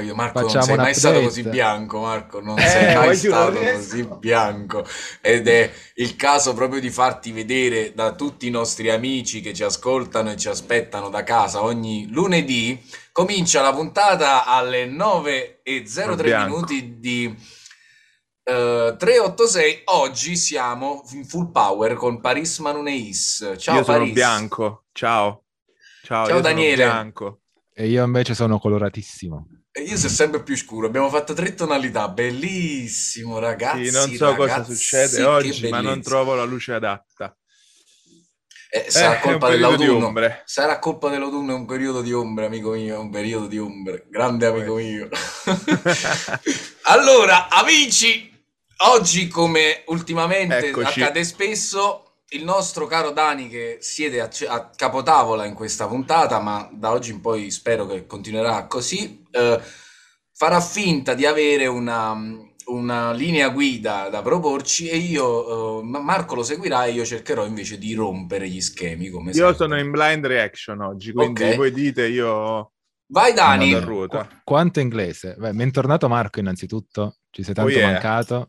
Io, Marco, facciamo, non sei mai stato così bianco, Marco, non sei mai stato così bianco, ed è il caso proprio di farti vedere da tutti i nostri amici che ci ascoltano e ci aspettano da casa ogni lunedì. Comincia la puntata alle 9:03 minuti di 386. Oggi siamo in full power con Paris Manuneis. Ciao, io Paris. Sono bianco, ciao. Ciao, io Daniele. Sono bianco. E io invece sono coloratissimo. E io sono sempre più scuro, abbiamo fatto 3 tonalità, bellissimo ragazzi. Sì, non so cosa succede oggi, ma non trovo la luce adatta. Sarà colpa dell'autunno. Sarà colpa dell'autunno, è un periodo di ombre, amico mio, è un periodo di ombre. Grande amico mio. Allora, amici, oggi come ultimamente accade spesso, il nostro caro Dani che siede a capotavola in questa puntata, ma da oggi in poi spero che continuerà così, farà finta di avere una linea guida da proporci e io, Marco lo seguirà e io cercherò invece di rompere gli schemi. Come io sempre. Sono in blind reaction oggi, quindi voi dite io... Vai Dani! Quanto inglese? Beh, bentornato Marco innanzitutto, ci sei tanto mancato.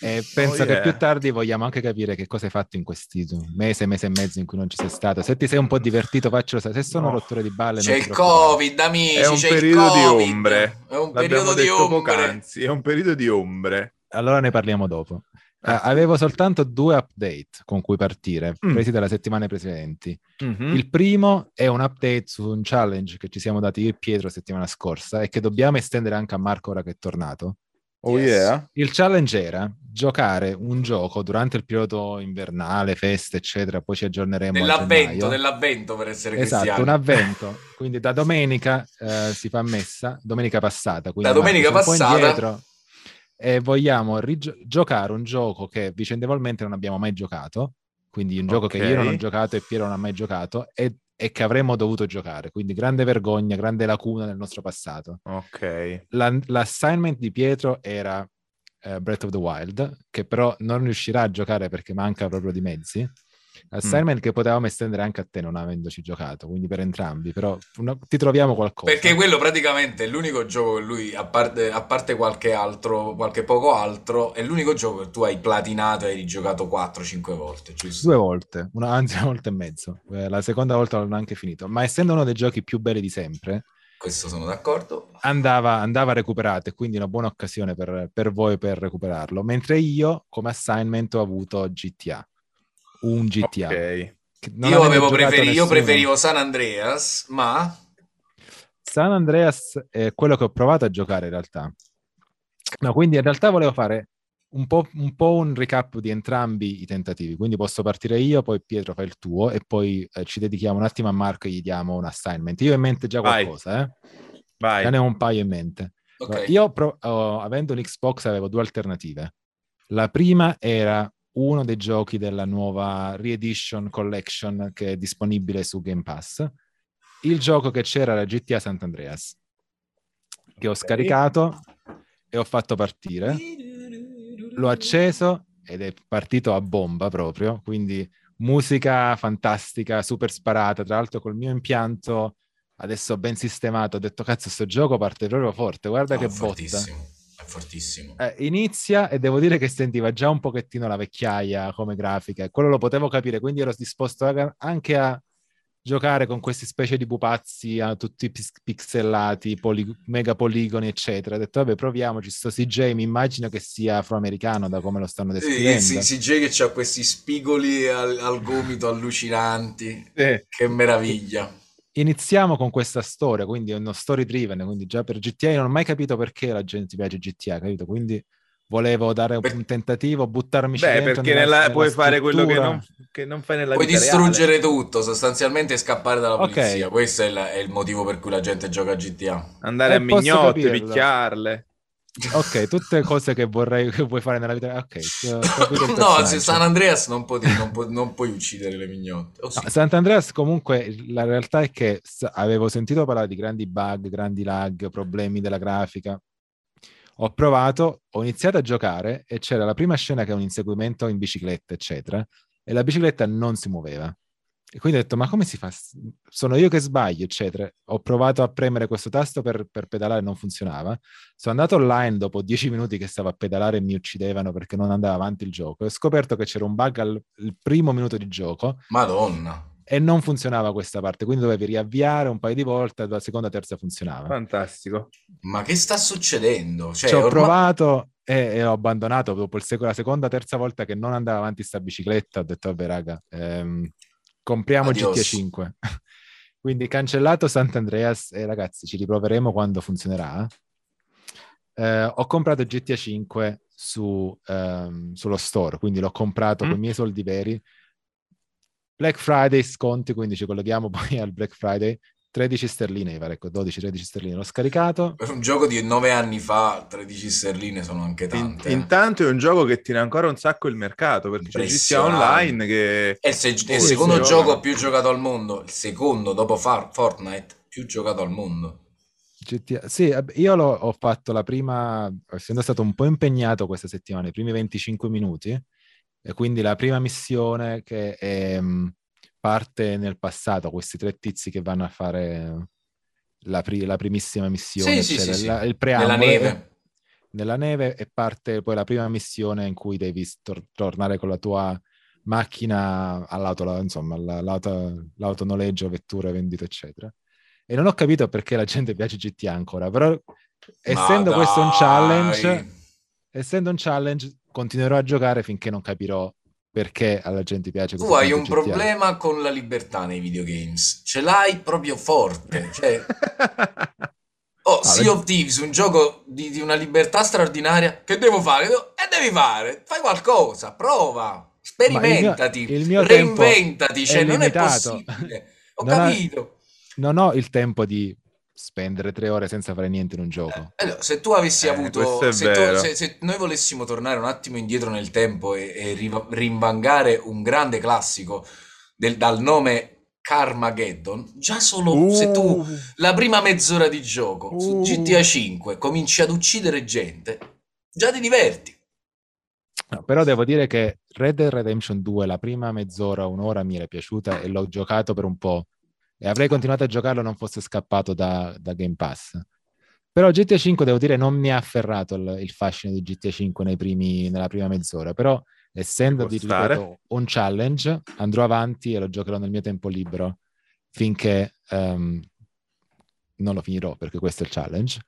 E penso che più tardi vogliamo anche capire che cosa hai fatto in questi mese e mezzo in cui non ci sei stato. Se ti sei un po' divertito, faccelo. Se sono rotture di balle, c'è il Covid, amici. È un periodo di ombre. È un periodo di ombre. Poc'anzi. È un periodo di ombre. Allora ne parliamo dopo. Avevo soltanto 2 update con cui partire, presi dalla settimana precedenti. Il primo è un update su un challenge che ci siamo dati io e Pietro settimana scorsa e che dobbiamo estendere anche a Marco ora che è tornato. Il challenge era giocare un gioco durante il periodo invernale, feste, eccetera, poi ci aggiorneremo nell'avvento per essere cristiani. Esatto, un avvento. Quindi da domenica si fa messa, domenica passata, quindi da domenica passata indietro, e vogliamo giocare un gioco che vicendevolmente non abbiamo mai giocato, quindi un gioco che io non ho giocato e Piero non ha mai giocato e che avremmo dovuto giocare, quindi grande vergogna, grande lacuna nel nostro passato. L'assignment di Pietro era Breath of the Wild, che però non riuscirà a giocare perché manca proprio di mezzi. Assignment che potevamo estendere anche a te non avendoci giocato, quindi per entrambi, però ti troviamo qualcosa. Perché quello praticamente è l'unico gioco che lui, a parte qualche poco altro, è l'unico gioco che tu hai platinato e hai rigiocato 4-5 volte, giusto? 2 volte, anzi una volta e mezzo. La seconda volta l'ho anche finito, ma essendo uno dei giochi più belli di sempre... Questo sono d'accordo. Andava recuperato, quindi una buona occasione per voi per recuperarlo. Mentre io, come assignment, ho avuto GTA. Un GTA. Io preferivo San Andreas, ma San Andreas è quello che ho provato a giocare in realtà. No, quindi in realtà volevo fare un po' un recap di entrambi i tentativi, quindi posso partire io, poi Pietro fa il tuo e poi ci dedichiamo un attimo a Marco e gli diamo un assignment. Io ho in mente già qualcosa, Vai. Ne ho un paio in mente. Okay. Io avendo l'Xbox avevo 2 alternative. La prima era uno dei giochi della nuova Re-Edition Collection che è disponibile su Game Pass, il gioco che c'era era GTA San Andreas, che ho scaricato e ho fatto partire, l'ho acceso ed è partito a bomba proprio, quindi musica fantastica, super sparata, tra l'altro col mio impianto adesso ben sistemato, ho detto cazzo sto gioco parte proprio forte, guarda che fortissimo. Botta. Fortissimo. Inizia e devo dire che sentiva già un pochettino la vecchiaia come grafica, quello lo potevo capire, quindi ero disposto anche a giocare con queste specie di pupazzi tutti pixellati, mega poligoni eccetera. Ho detto vabbè proviamoci, sto CJ mi immagino che sia afroamericano da come lo stanno descrivendo, CJ che ha questi spigoli al gomito allucinanti, che meraviglia. Iniziamo con questa storia, quindi è uno story driven, quindi già per GTA io non ho mai capito perché la gente piace GTA, capito? Quindi volevo dare un tentativo, buttarmi dentro. Perché nella puoi struttura. Fare quello che non fai nella vita reale. Puoi distruggere tutto, sostanzialmente scappare dalla polizia. Questo è il motivo per cui la gente gioca a GTA. Andare a mignotte, picchiarle. Ok, tutte cose che vuoi fare nella vita. Ok. No, San Andreas non puoi uccidere le mignotte. Oh, sì. No, San Andreas comunque la realtà è che avevo sentito parlare di grandi bug, grandi lag, problemi della grafica. Ho provato, ho iniziato a giocare e c'era la prima scena che è un inseguimento in bicicletta, eccetera, e la bicicletta non si muoveva. E quindi ho detto, ma come si fa? Sono io che sbaglio, eccetera. Ho provato a premere questo tasto per pedalare, non funzionava. Sono andato online dopo 10 minuti che stavo a pedalare e mi uccidevano perché non andava avanti il gioco. E ho scoperto che c'era un bug al primo minuto di gioco. Madonna! E non funzionava questa parte, quindi dovevi riavviare un paio di volte, dalla seconda, terza funzionava. Fantastico. Ma che sta succedendo? Cioè, ho provato e ho abbandonato dopo la seconda, terza volta che non andava avanti sta bicicletta. Ho detto, vabbè raga... compriamo GTA 5. Quindi cancellato Sant'Andreas e ragazzi ci riproveremo quando funzionerà. Ho comprato GTA 5 sullo store, quindi l'ho comprato con i miei soldi veri. Black Friday sconti, quindi ci colleghiamo poi al Black Friday. 13 sterline, ecco, 12-13 sterline l'ho scaricato. Per un gioco di 9 anni fa, 13 sterline sono anche tante. Intanto è un gioco che tira ancora un sacco il mercato, perché c'è GTA Online che... È il secondo gioco più giocato al mondo, il secondo dopo Fortnite più giocato al mondo. GTA, sì, io ho fatto la prima, essendo stato un po' impegnato questa settimana, i primi 25 minuti, e quindi la prima missione che è... parte nel passato, questi 3 tizi che vanno a fare la primissima missione, il preambolo nella neve, e parte poi la prima missione in cui devi tornare con la tua macchina all'autonoleggio, vetture vendite eccetera. E non ho capito perché la gente piace GTA ancora, però essendo questo un challenge, continuerò a giocare finché non capirò perché alla gente piace. Tu hai un problema con la libertà nei videogames, ce l'hai proprio forte, cioè... Sea of Thieves, un gioco di una libertà straordinaria, che devo fare? Fai qualcosa, prova, sperimentati, il mio reinventati, cioè non è possibile, capito. Non ho il tempo di spendere 3 ore senza fare niente in un gioco. Allora, se tu avessi avuto, se noi volessimo tornare un attimo indietro nel tempo e rinvangare un grande classico dal nome Carmageddon, già solo se tu la prima mezz'ora di gioco su GTA 5 cominci ad uccidere gente, già ti diverti. No, però devo dire che Red Dead Redemption 2, la prima mezz'ora, un'ora mi era piaciuta e l'ho giocato per un po'. E avrei continuato a giocarlo non fosse scappato da Game Pass. Però GTA 5, devo dire, non mi ha afferrato il fascino di GTA 5 nella prima mezz'ora. Però, essendo ripeto, un challenge, andrò avanti e lo giocherò nel mio tempo libero finché non lo finirò, perché questo è il challenge.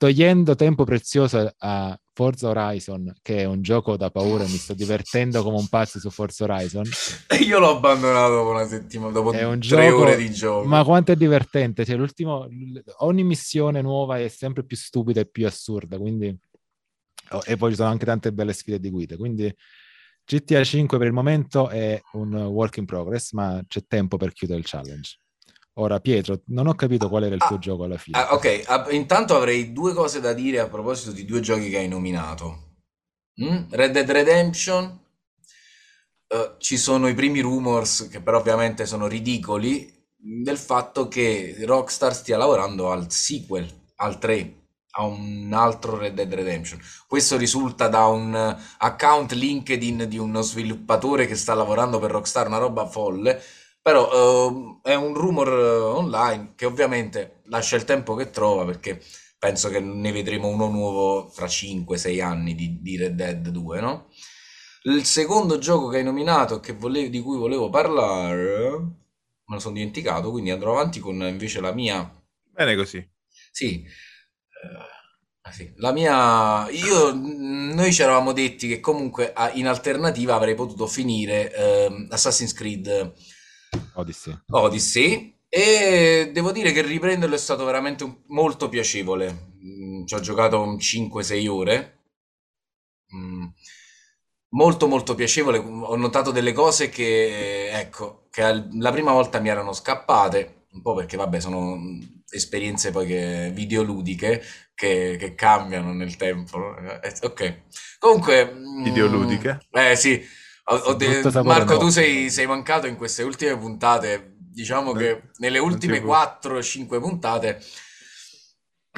Togliendo tempo prezioso a Forza Horizon, che è un gioco da paura, mi sto divertendo come un pazzo su Forza Horizon. Io l'ho abbandonato dopo una settimana, dopo 3 ore di gioco. Ma quanto è divertente, cioè, ogni missione nuova è sempre più stupida e più assurda, quindi... e poi ci sono anche tante belle sfide di guida, quindi GTA 5 per il momento è un work in progress, ma c'è tempo per chiudere il challenge. Ora Pietro, non ho capito qual era il tuo gioco alla fine. Intanto avrei 2 cose da dire a proposito di 2 giochi che hai nominato. Red Dead Redemption, ci sono i primi rumors, che però ovviamente sono ridicoli, del fatto che Rockstar stia lavorando al sequel, al 3, a un altro Red Dead Redemption. Questo risulta da un account LinkedIn di uno sviluppatore che sta lavorando per Rockstar, una roba folle. Però è un rumor online che ovviamente lascia il tempo che trova, perché penso che ne vedremo uno nuovo tra 5-6 anni di Red Dead 2, no? Il secondo gioco che hai nominato, di cui volevo parlare, me lo sono dimenticato, quindi andrò avanti con invece la mia... Bene così. Sì. Sì. La mia... Noi ci eravamo detti che comunque in alternativa avrei potuto finire Assassin's Creed... Odyssey, e devo dire che riprenderlo è stato veramente molto piacevole. Ci ho giocato 5-6 ore, molto molto piacevole. Ho notato delle cose che la prima volta mi erano scappate, un po' perché vabbè sono esperienze poi videoludiche che cambiano nel tempo, ok, comunque videoludiche? Sì. Marco, tu sei mancato in queste ultime puntate, diciamo che nelle ultime 4-5 puntate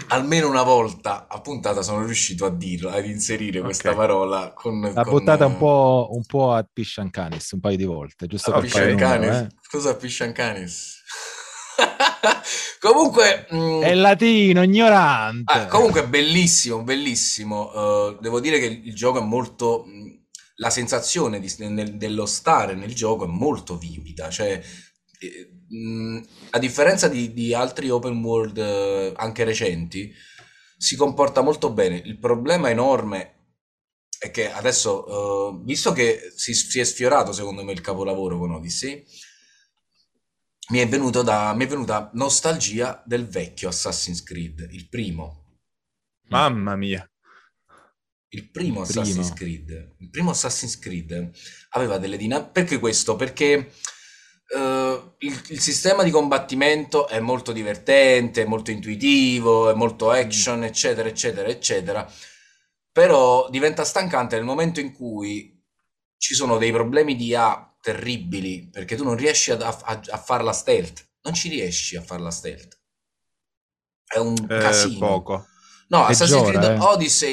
almeno una volta a puntata sono riuscito a dirla, ad inserire questa parola. L'ha buttata un po' a pisciancanis un paio di volte, giusto? A pisciancanis? Cosa pisciancanis? Comunque è latino, ignorante. Comunque bellissimo. Devo dire che il gioco è molto... la sensazione dello stare nel gioco è molto vivida, cioè a differenza di altri open world anche recenti, si comporta molto bene. Il problema enorme è che adesso, visto che si è sfiorato secondo me il capolavoro con Odyssey, mi è venuta nostalgia del vecchio Assassin's Creed, il primo. Mamma mia! Il primo Assassin's Creed aveva delle dinamiche. Perché questo? Perché il sistema di combattimento è molto divertente, è molto intuitivo, è molto action, eccetera. Però diventa stancante nel momento in cui ci sono dei problemi di IA terribili, perché tu non riesci a fare la stealth. Non ci riesci a fare la stealth. È un casino. Poco. No, Assassin's Creed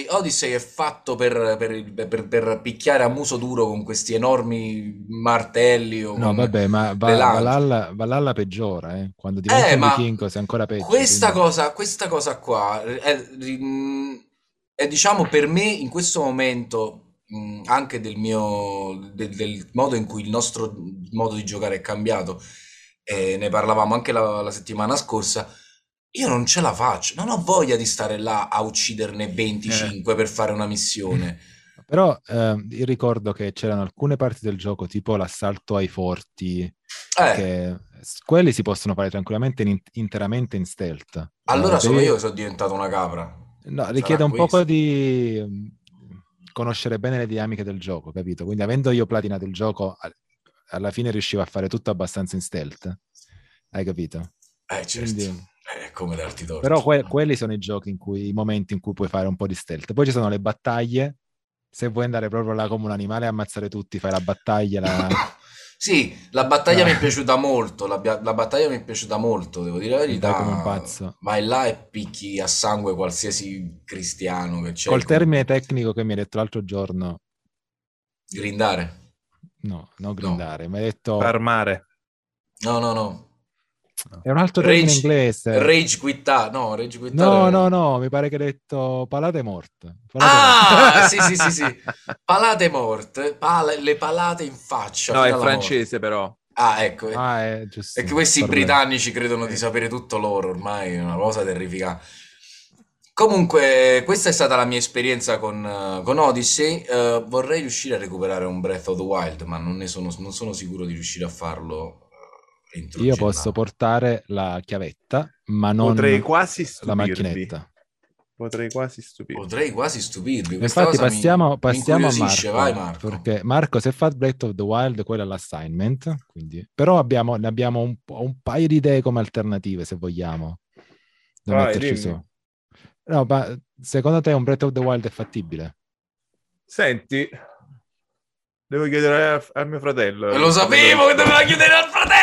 Odyssey è fatto per picchiare a muso duro con questi enormi martelli. O no, vabbè, ma Valhalla peggiora, quando diventa un vichingo sei ancora peggio. Questa cosa qua è diciamo per me in questo momento anche del modo in cui il nostro modo di giocare è cambiato, ne parlavamo anche la settimana scorsa. Io non ce la faccio, non ho voglia di stare là a ucciderne 25 per fare una missione. Però io ricordo che c'erano alcune parti del gioco, tipo l'assalto ai forti, che quelli si possono fare tranquillamente interamente in stealth. Allora solo io sono diventato una capra. No, richiede un po' di conoscere bene le dinamiche del gioco, capito? Quindi avendo io platinato il gioco, alla fine riuscivo a fare tutto abbastanza in stealth. Hai capito? Certo. Quindi... come darti torto. Però quelli sono i momenti in cui puoi fare un po' di stealth. Poi ci sono le battaglie, se vuoi andare proprio là come un animale a ammazzare tutti, fai la battaglia. Sì, la battaglia mi è piaciuta molto, devo dire la verità. Come un pazzo. Vai là e picchi a sangue qualsiasi cristiano che c'è. Col termine tecnico che mi hai detto l'altro giorno. Grindare? No, non grindare, mi hai detto... Farmare? No. È un altro termine inglese. Rage quittare. No, mi pare che hai detto palate morte. Sì. Palate morte, le palate in faccia. No, è francese morte. Però. Ecco. È giusto. E che questi britannici credono di sapere tutto loro, ormai è una cosa terrificante. Comunque, questa è stata la mia esperienza con Odyssey. Vorrei riuscire a recuperare un Breath of the Wild, ma non sono sicuro di riuscire a farlo. Io posso portare la chiavetta, ma non la macchinetta. Potrei quasi stupirvi. Infatti passiamo a Marco, vai Marco. Perché Marco si è fatto Breath of the Wild, quello è l'assignment, quindi. Però ne abbiamo un paio di idee come alternative, se vogliamo. Metterci su. No, ma secondo te un Breath of the Wild è fattibile? Senti, devo chiedere al mio fratello. Lo sapevo che doveva chiedere al fratello!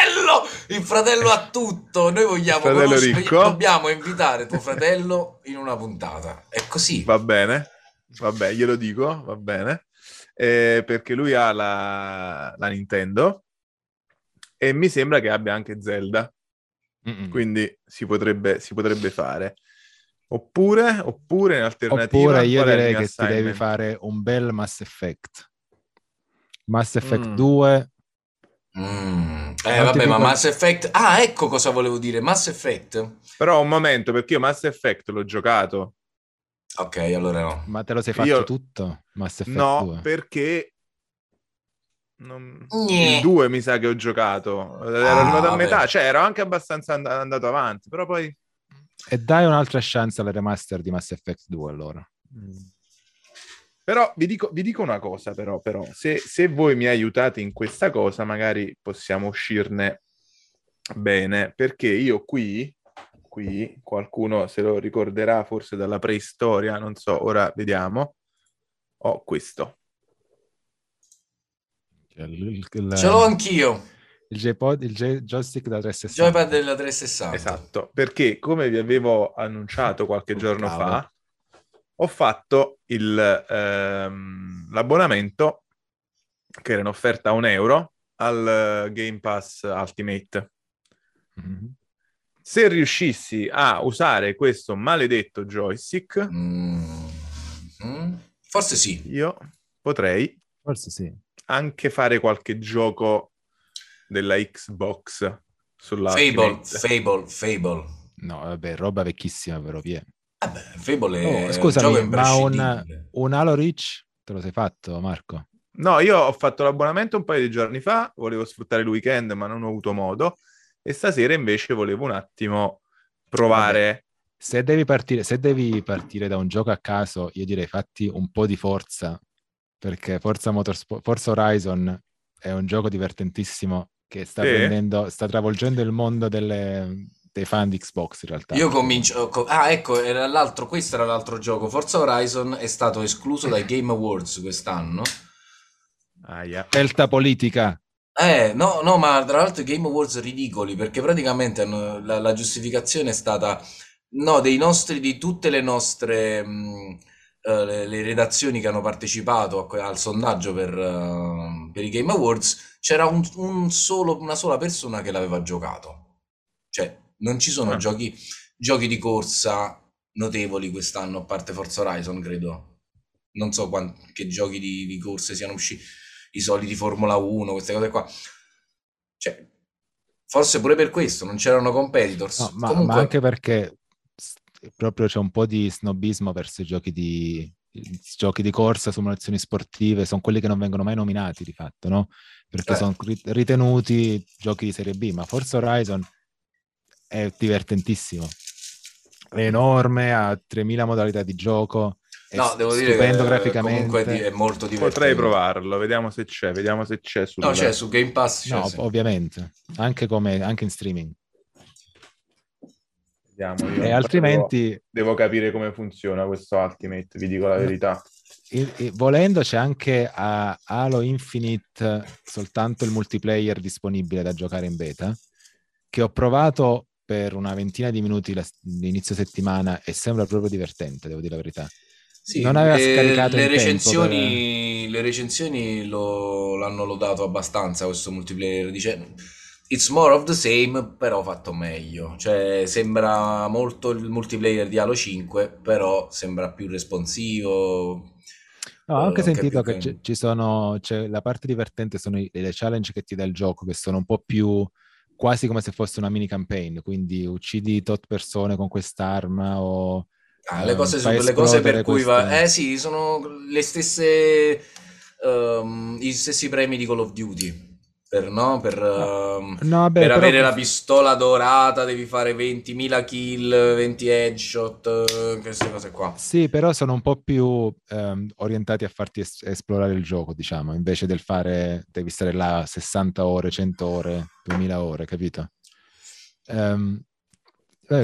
Il fratello ha tutto. Noi vogliamo ricco. Dobbiamo invitare tuo fratello in una puntata. È così. Va bene. Vabbè, glielo dico, va bene. Perché lui ha la Nintendo e mi sembra che abbia anche Zelda. Mm-mm. Quindi si potrebbe fare. Oppure in alternativa... Oppure io direi che ti devi fare un bel Mass Effect. Mass Effect 2. Vabbè, ma Mass Effect... ecco cosa volevo dire, Mass Effect. Però un momento, perché io Mass Effect l'ho giocato. Ok, allora no. Ma te lo sei fatto tutto? Mass Effect 2? No, perché... Il 2 mi sa che ho giocato. Ero arrivato a metà, cioè ero anche abbastanza andato avanti, però poi... E dai un'altra chance alle remaster di Mass Effect 2, allora. Però vi dico una cosa, però se voi mi aiutate in questa cosa, magari possiamo uscirne bene, perché io qui qualcuno se lo ricorderà forse dalla preistoria, non so, ora vediamo, ho questo. Ce l'ho anch'io. il joystick da 360. Joypad della 360. Esatto, perché come vi avevo annunciato qualche giorno fa, ho fatto l'abbonamento che era in offerta a €1 al Game Pass Ultimate. Mm-hmm. Se riuscissi a usare questo maledetto joystick, mm-hmm, forse sì. Io potrei forse sì anche fare qualche gioco della Xbox sulla Fable. No, vabbè, roba vecchissima, però via. Vabbè, Fable è scusami, un gioco imprescindibile. Un Halo Reach te lo sei fatto, Marco? No, io ho fatto l'abbonamento un paio di giorni fa, volevo sfruttare il weekend ma non ho avuto modo, e stasera invece volevo un attimo provare. Se devi partire da un gioco a caso, io direi fatti un po' di Forza, perché Forza Horizon è un gioco divertentissimo che sta travolgendo il mondo dei fan di Xbox, in realtà. Io comincio... questo era l'altro gioco. Forza Horizon è stato escluso dai Game Awards quest'anno. Scelta politica. No, ma tra l'altro i Game Awards ridicoli, perché praticamente la giustificazione è stata di tutte le nostre le redazioni che hanno partecipato al sondaggio per i Game Awards, c'era una sola persona che l'aveva giocato. Cioè, non ci sono giochi di corsa notevoli quest'anno, a parte Forza Horizon, credo. Non so che giochi di corse siano usciti, i soliti Formula 1, queste cose qua. Cioè, forse pure per questo non c'erano competitors. No, ma anche perché proprio c'è un po' di snobismo verso i giochi di corsa, simulazioni sportive, sono quelli che non vengono mai nominati di fatto, no? Perché sono ritenuti giochi di serie B, ma Forza Horizon è divertentissimo. È enorme, ha 3000 modalità di gioco. No, devo dire che graficamente comunque è molto divertente. Potrei provarlo, vediamo se c'è c'è su Game Pass. No, ovviamente, anche in streaming. Vediamo, io altrimenti devo capire come funziona questo Ultimate, vi dico la verità. Volendo c'è anche a Halo Infinite soltanto il multiplayer disponibile da giocare in beta, che ho provato per una ventina di minuti l'inizio settimana e sembra proprio divertente, devo dire la verità. Sì, non aveva scaricato le recensioni, per... le recensioni l'hanno lodato abbastanza questo multiplayer, dice it's more of the same, però fatto meglio. Cioè, sembra molto il multiplayer di Halo 5, però sembra più responsivo. No, ho anche sentito che la parte divertente sono le challenge che ti dà il gioco, che sono un po' più quasi come se fosse una mini campaign, quindi uccidi tot persone con quest'arma o... le cose per cui va... sono le stesse... gli stessi premi di Call of Duty. Per avere la pistola dorata devi fare 20.000 kill, 20 headshot, queste cose qua. Sì, però sono un po' più orientati a farti esplorare il gioco, diciamo, invece del fare... devi stare là 60 ore, 100 ore, 2000 ore, capito?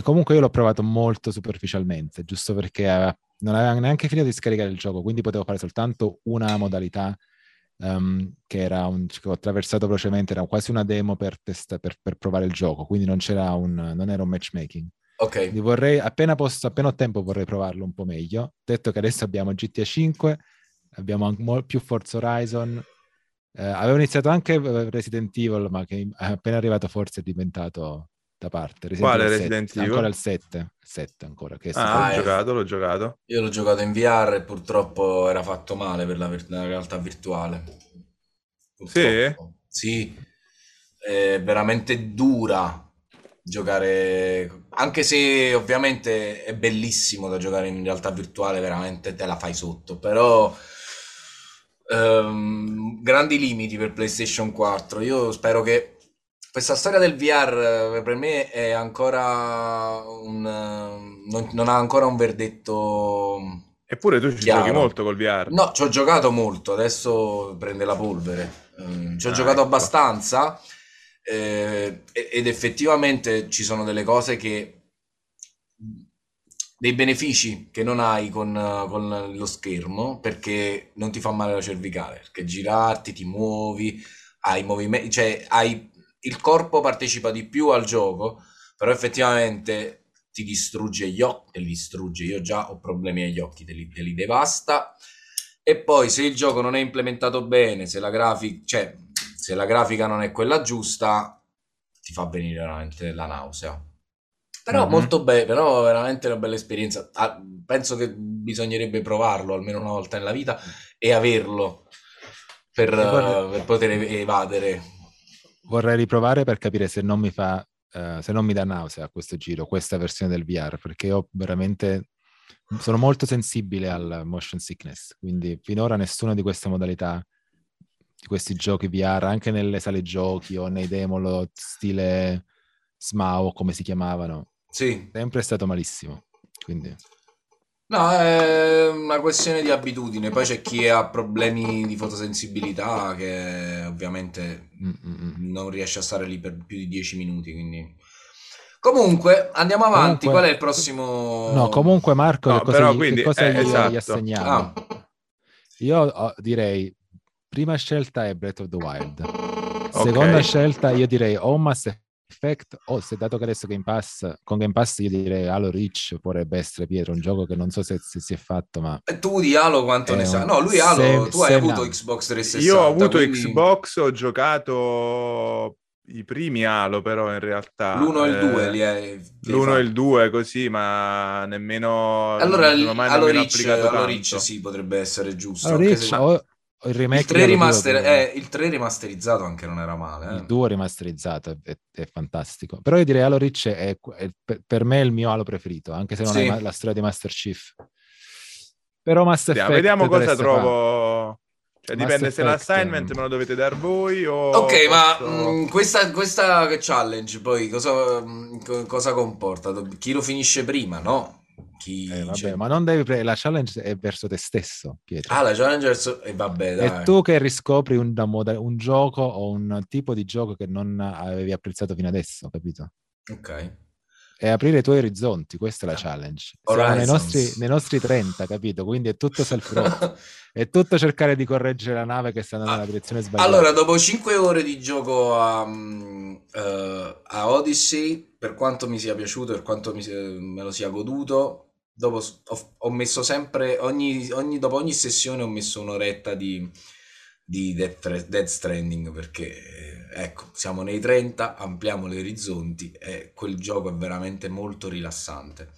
Comunque io l'ho provato molto superficialmente, giusto perché non aveva neanche finito di scaricare il gioco, quindi potevo fare soltanto una modalità che ho attraversato velocemente, era quasi una demo per provare il gioco, quindi non era un matchmaking. Ok. Quindi appena ho tempo vorrei provarlo un po' meglio, detto che adesso abbiamo GTA 5, abbiamo anche più Forza Horizon, avevo iniziato anche Resident Evil, ma che appena arrivato forse è diventato... da parte Resident Evil ancora il 7 che l'ho giocato io l'ho giocato in VR e purtroppo era fatto male per la realtà virtuale, purtroppo. Sì, è veramente dura giocare, anche se ovviamente è bellissimo da giocare in realtà virtuale, veramente te la fai sotto, però grandi limiti per PlayStation 4. Io spero che questa storia del VR per me è ancora non ha ancora un verdetto. Eppure tu ci giochi molto col VR. No, ci ho giocato molto, adesso prende la polvere. Ci ho giocato abbastanza ed effettivamente ci sono delle cose dei benefici che non hai con lo schermo, perché non ti fa male la cervicale, perché girarti, ti muovi, hai movimenti, cioè hai il corpo partecipa di più al gioco, però effettivamente ti distrugge gli occhi, te li distrugge. Io già ho problemi agli occhi, te li devasta. E poi se il gioco non è implementato bene, se la grafica non è quella giusta, ti fa venire veramente la nausea. Però molto bello, però veramente una bella esperienza. Penso che bisognerebbe provarlo almeno una volta nella vita e averlo per poter evadere. Vorrei riprovare per capire se non mi fa se non mi dà nausea a questo giro, questa versione del VR, perché io veramente sono molto sensibile al motion sickness, quindi finora nessuna di queste modalità, di questi giochi VR, anche nelle sale giochi o nei demo stile Smao, come si chiamavano, sì, sempre è stato malissimo, quindi no, è una questione di abitudine. Poi c'è chi ha problemi di fotosensibilità che ovviamente non riesce a stare lì per più di 10 minuti, quindi comunque andiamo avanti. Qual è il prossimo? No, comunque Marco, no, che cosa gli assegniamo? Io direi prima scelta è Breath of the Wild, seconda scelta io direi o Mass Effect, o se dato che adesso Game Pass io direi Halo Reach potrebbe essere, Pietro, un gioco che non so se si è fatto, ma tu di Halo quanto ne sai? No, lui Halo, tu hai avuto Xbox 360. Io ho avuto Xbox, ho giocato i primi Halo, però in realtà l'1 e il 2 li hai l'1 e il 2 così, ma nemmeno Halo Reach sì, potrebbe essere giusto. Halo Reach, il remake, il 3 rimasterizzato anche non era male. Il 2 rimasterizzato è fantastico. Però io direi Halo Reach è per me il mio Halo preferito, anche se non è la storia di Master Chief. Però Master Effect, vediamo cosa trovo. Cioè, dipende se l'assignment me lo dovete dar voi o... Ok, posso... ma questa challenge poi cosa comporta? Chi lo finisce prima, no? Vabbè, ma non devi la challenge è verso te stesso, Pietro. La challenge vabbè, dai. È tu che riscopri un gioco o un tipo di gioco che non avevi apprezzato fino adesso, capito? Ok. E aprire i tuoi orizzonti, questa è la challenge. Siamo nei nostri 30, capito? Quindi è tutto self-growth. È tutto cercare di correggere la nave che sta andando nella direzione sbagliata. Allora, dopo 5 ore di gioco a Odyssey, per quanto mi sia piaciuto, per quanto me lo sia goduto, dopo ho messo sempre, dopo ogni sessione ho messo un'oretta di Death Stranding, perché ecco, siamo nei 30, ampliamo gli orizzonti e quel gioco è veramente molto rilassante,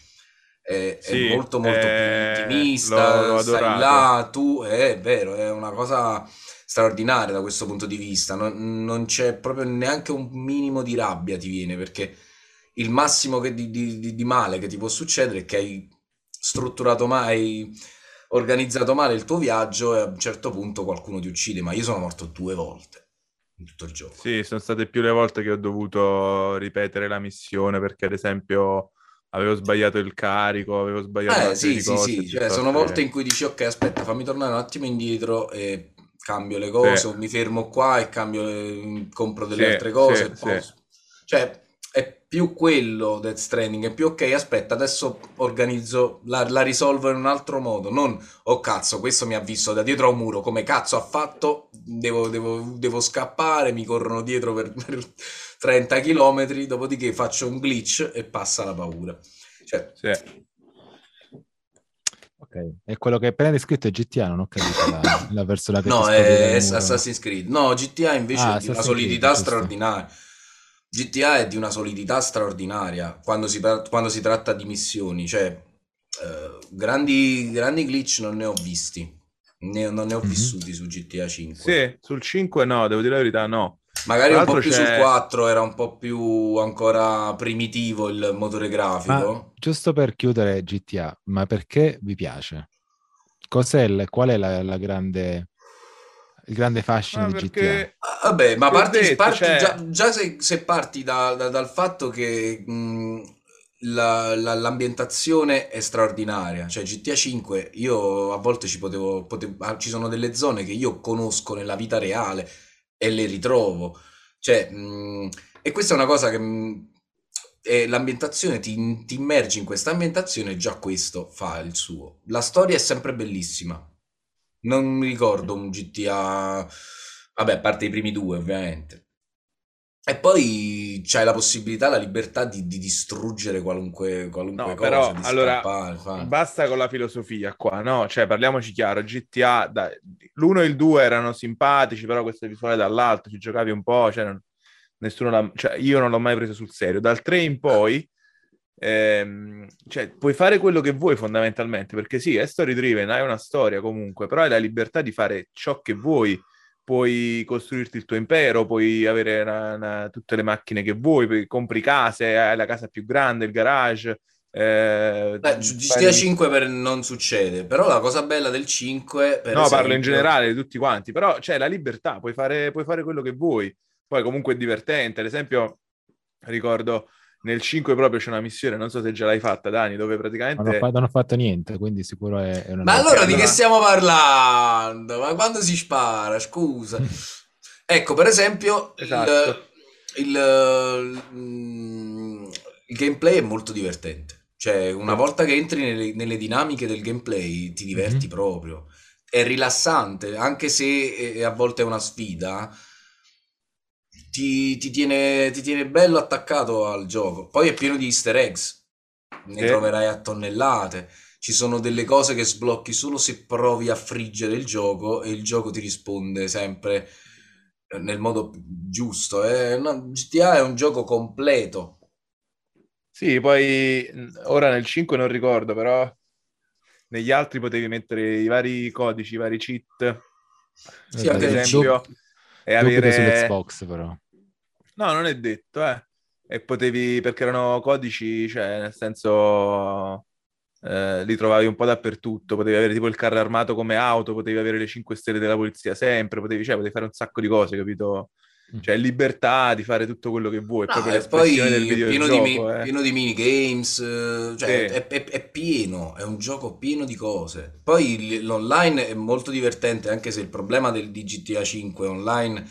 sì, è molto molto più intimista, l'ho stai là, è vero, è una cosa straordinaria da questo punto di vista, non c'è proprio neanche un minimo di rabbia ti viene, perché il massimo che di male che ti può succedere è che hai strutturato mai... organizzato male il tuo viaggio e a un certo punto qualcuno ti uccide, ma io sono morto 2 volte in tutto il gioco. Sì, sono state più le volte che ho dovuto ripetere la missione perché ad esempio avevo sbagliato il carico, avevo sbagliato cose. Sì, cioè, sono volte in cui dici ok, aspetta, fammi tornare un attimo indietro e cambio le cose, o mi fermo qua e compro delle altre cose. Cioè, è più quello Death Stranding, è più ok, aspetta, adesso organizzo, la risolvo in un altro modo, non oh cazzo, questo mi ha visto da dietro a un muro, come cazzo ha fatto, devo scappare, mi corrono dietro per 30 chilometri, dopodiché faccio un glitch e passa la paura. Cioè... Sì. Ok, è quello che hai appena descritto è GTA, non ho capito la persona che no, è Assassin's Creed. No, GTA invece è di una solidità straordinaria. GTA è di una solidità straordinaria quando si tratta di missioni, cioè grandi glitch non ne ho visti, non ne ho vissuti su GTA 5. Sì, sul 5 no, devo dire la verità, no. Magari un po' più sul 4 era un po' più ancora primitivo il motore grafico. Ma, giusto per chiudere GTA, ma perché vi piace? Qual è la grande... il grande fascino di GTA? Vabbè, ma parti cioè... già se parti dal fatto che l'ambientazione è straordinaria, cioè GTA 5 io a volte ci sono delle zone che io conosco nella vita reale e le ritrovo, cioè e questa è una cosa che l'ambientazione ti immergi in questa ambientazione e già questo fa il suo. La storia è sempre bellissima. Non mi ricordo un GTA, vabbè, a parte i primi 2 ovviamente, E poi c'hai la possibilità, la libertà di distruggere qualunque no, cosa, però, di scappare, allora, basta con la filosofia qua, no? Cioè, parliamoci chiaro, GTA, dai, l'1 e il 2 erano simpatici, però questo visuale dall'alto, ci giocavi un po', cioè, io non l'ho mai preso sul serio. Dal 3 in poi, cioè, puoi fare quello che vuoi fondamentalmente, perché sì, è story driven, hai una storia comunque, però hai la libertà di fare ciò che vuoi. Puoi costruirti il tuo impero, puoi avere tutte le macchine che vuoi, compri case, hai la casa più grande, il garage. GTA 5 non succede, però la cosa bella del 5... parlo in generale di tutti quanti, però c'è la libertà, puoi fare quello che vuoi. Poi comunque è divertente, ad esempio ricordo... Nel 5 proprio c'è una missione, non so se già l'hai fatta, Dani, dove praticamente... Non ho fatto niente, quindi sicuro è una... Ma allora di che stiamo parlando? Ma quando si spara? Scusa. Ecco, per esempio, esatto. il gameplay è molto divertente. Cioè, una volta che entri nelle dinamiche del gameplay, ti diverti proprio. È rilassante, anche se a volte è una sfida... Ti tiene bello attaccato al gioco. Poi è pieno di easter eggs, ne troverai a tonnellate. Ci sono delle cose che sblocchi solo se provi a friggere il gioco, e il gioco ti risponde sempre nel modo giusto. GTA è un gioco completo. Sì, poi ora nel 5 non ricordo, però negli altri potevi mettere i vari codici, i vari cheat. Sì, ad esempio... E avere sull'Xbox, però no, non è detto, e potevi, perché erano codici, cioè nel senso li trovavi un po' dappertutto. Potevi avere tipo il carro armato come auto, potevi avere le 5 stelle della polizia sempre, potevi fare un sacco di cose, capito? Cioè libertà di fare tutto quello che vuoi. No, e poi del pieno pieno di minigames, cioè è pieno, è un gioco pieno di cose. Poi l'online è molto divertente, anche se il problema di GTA 5 online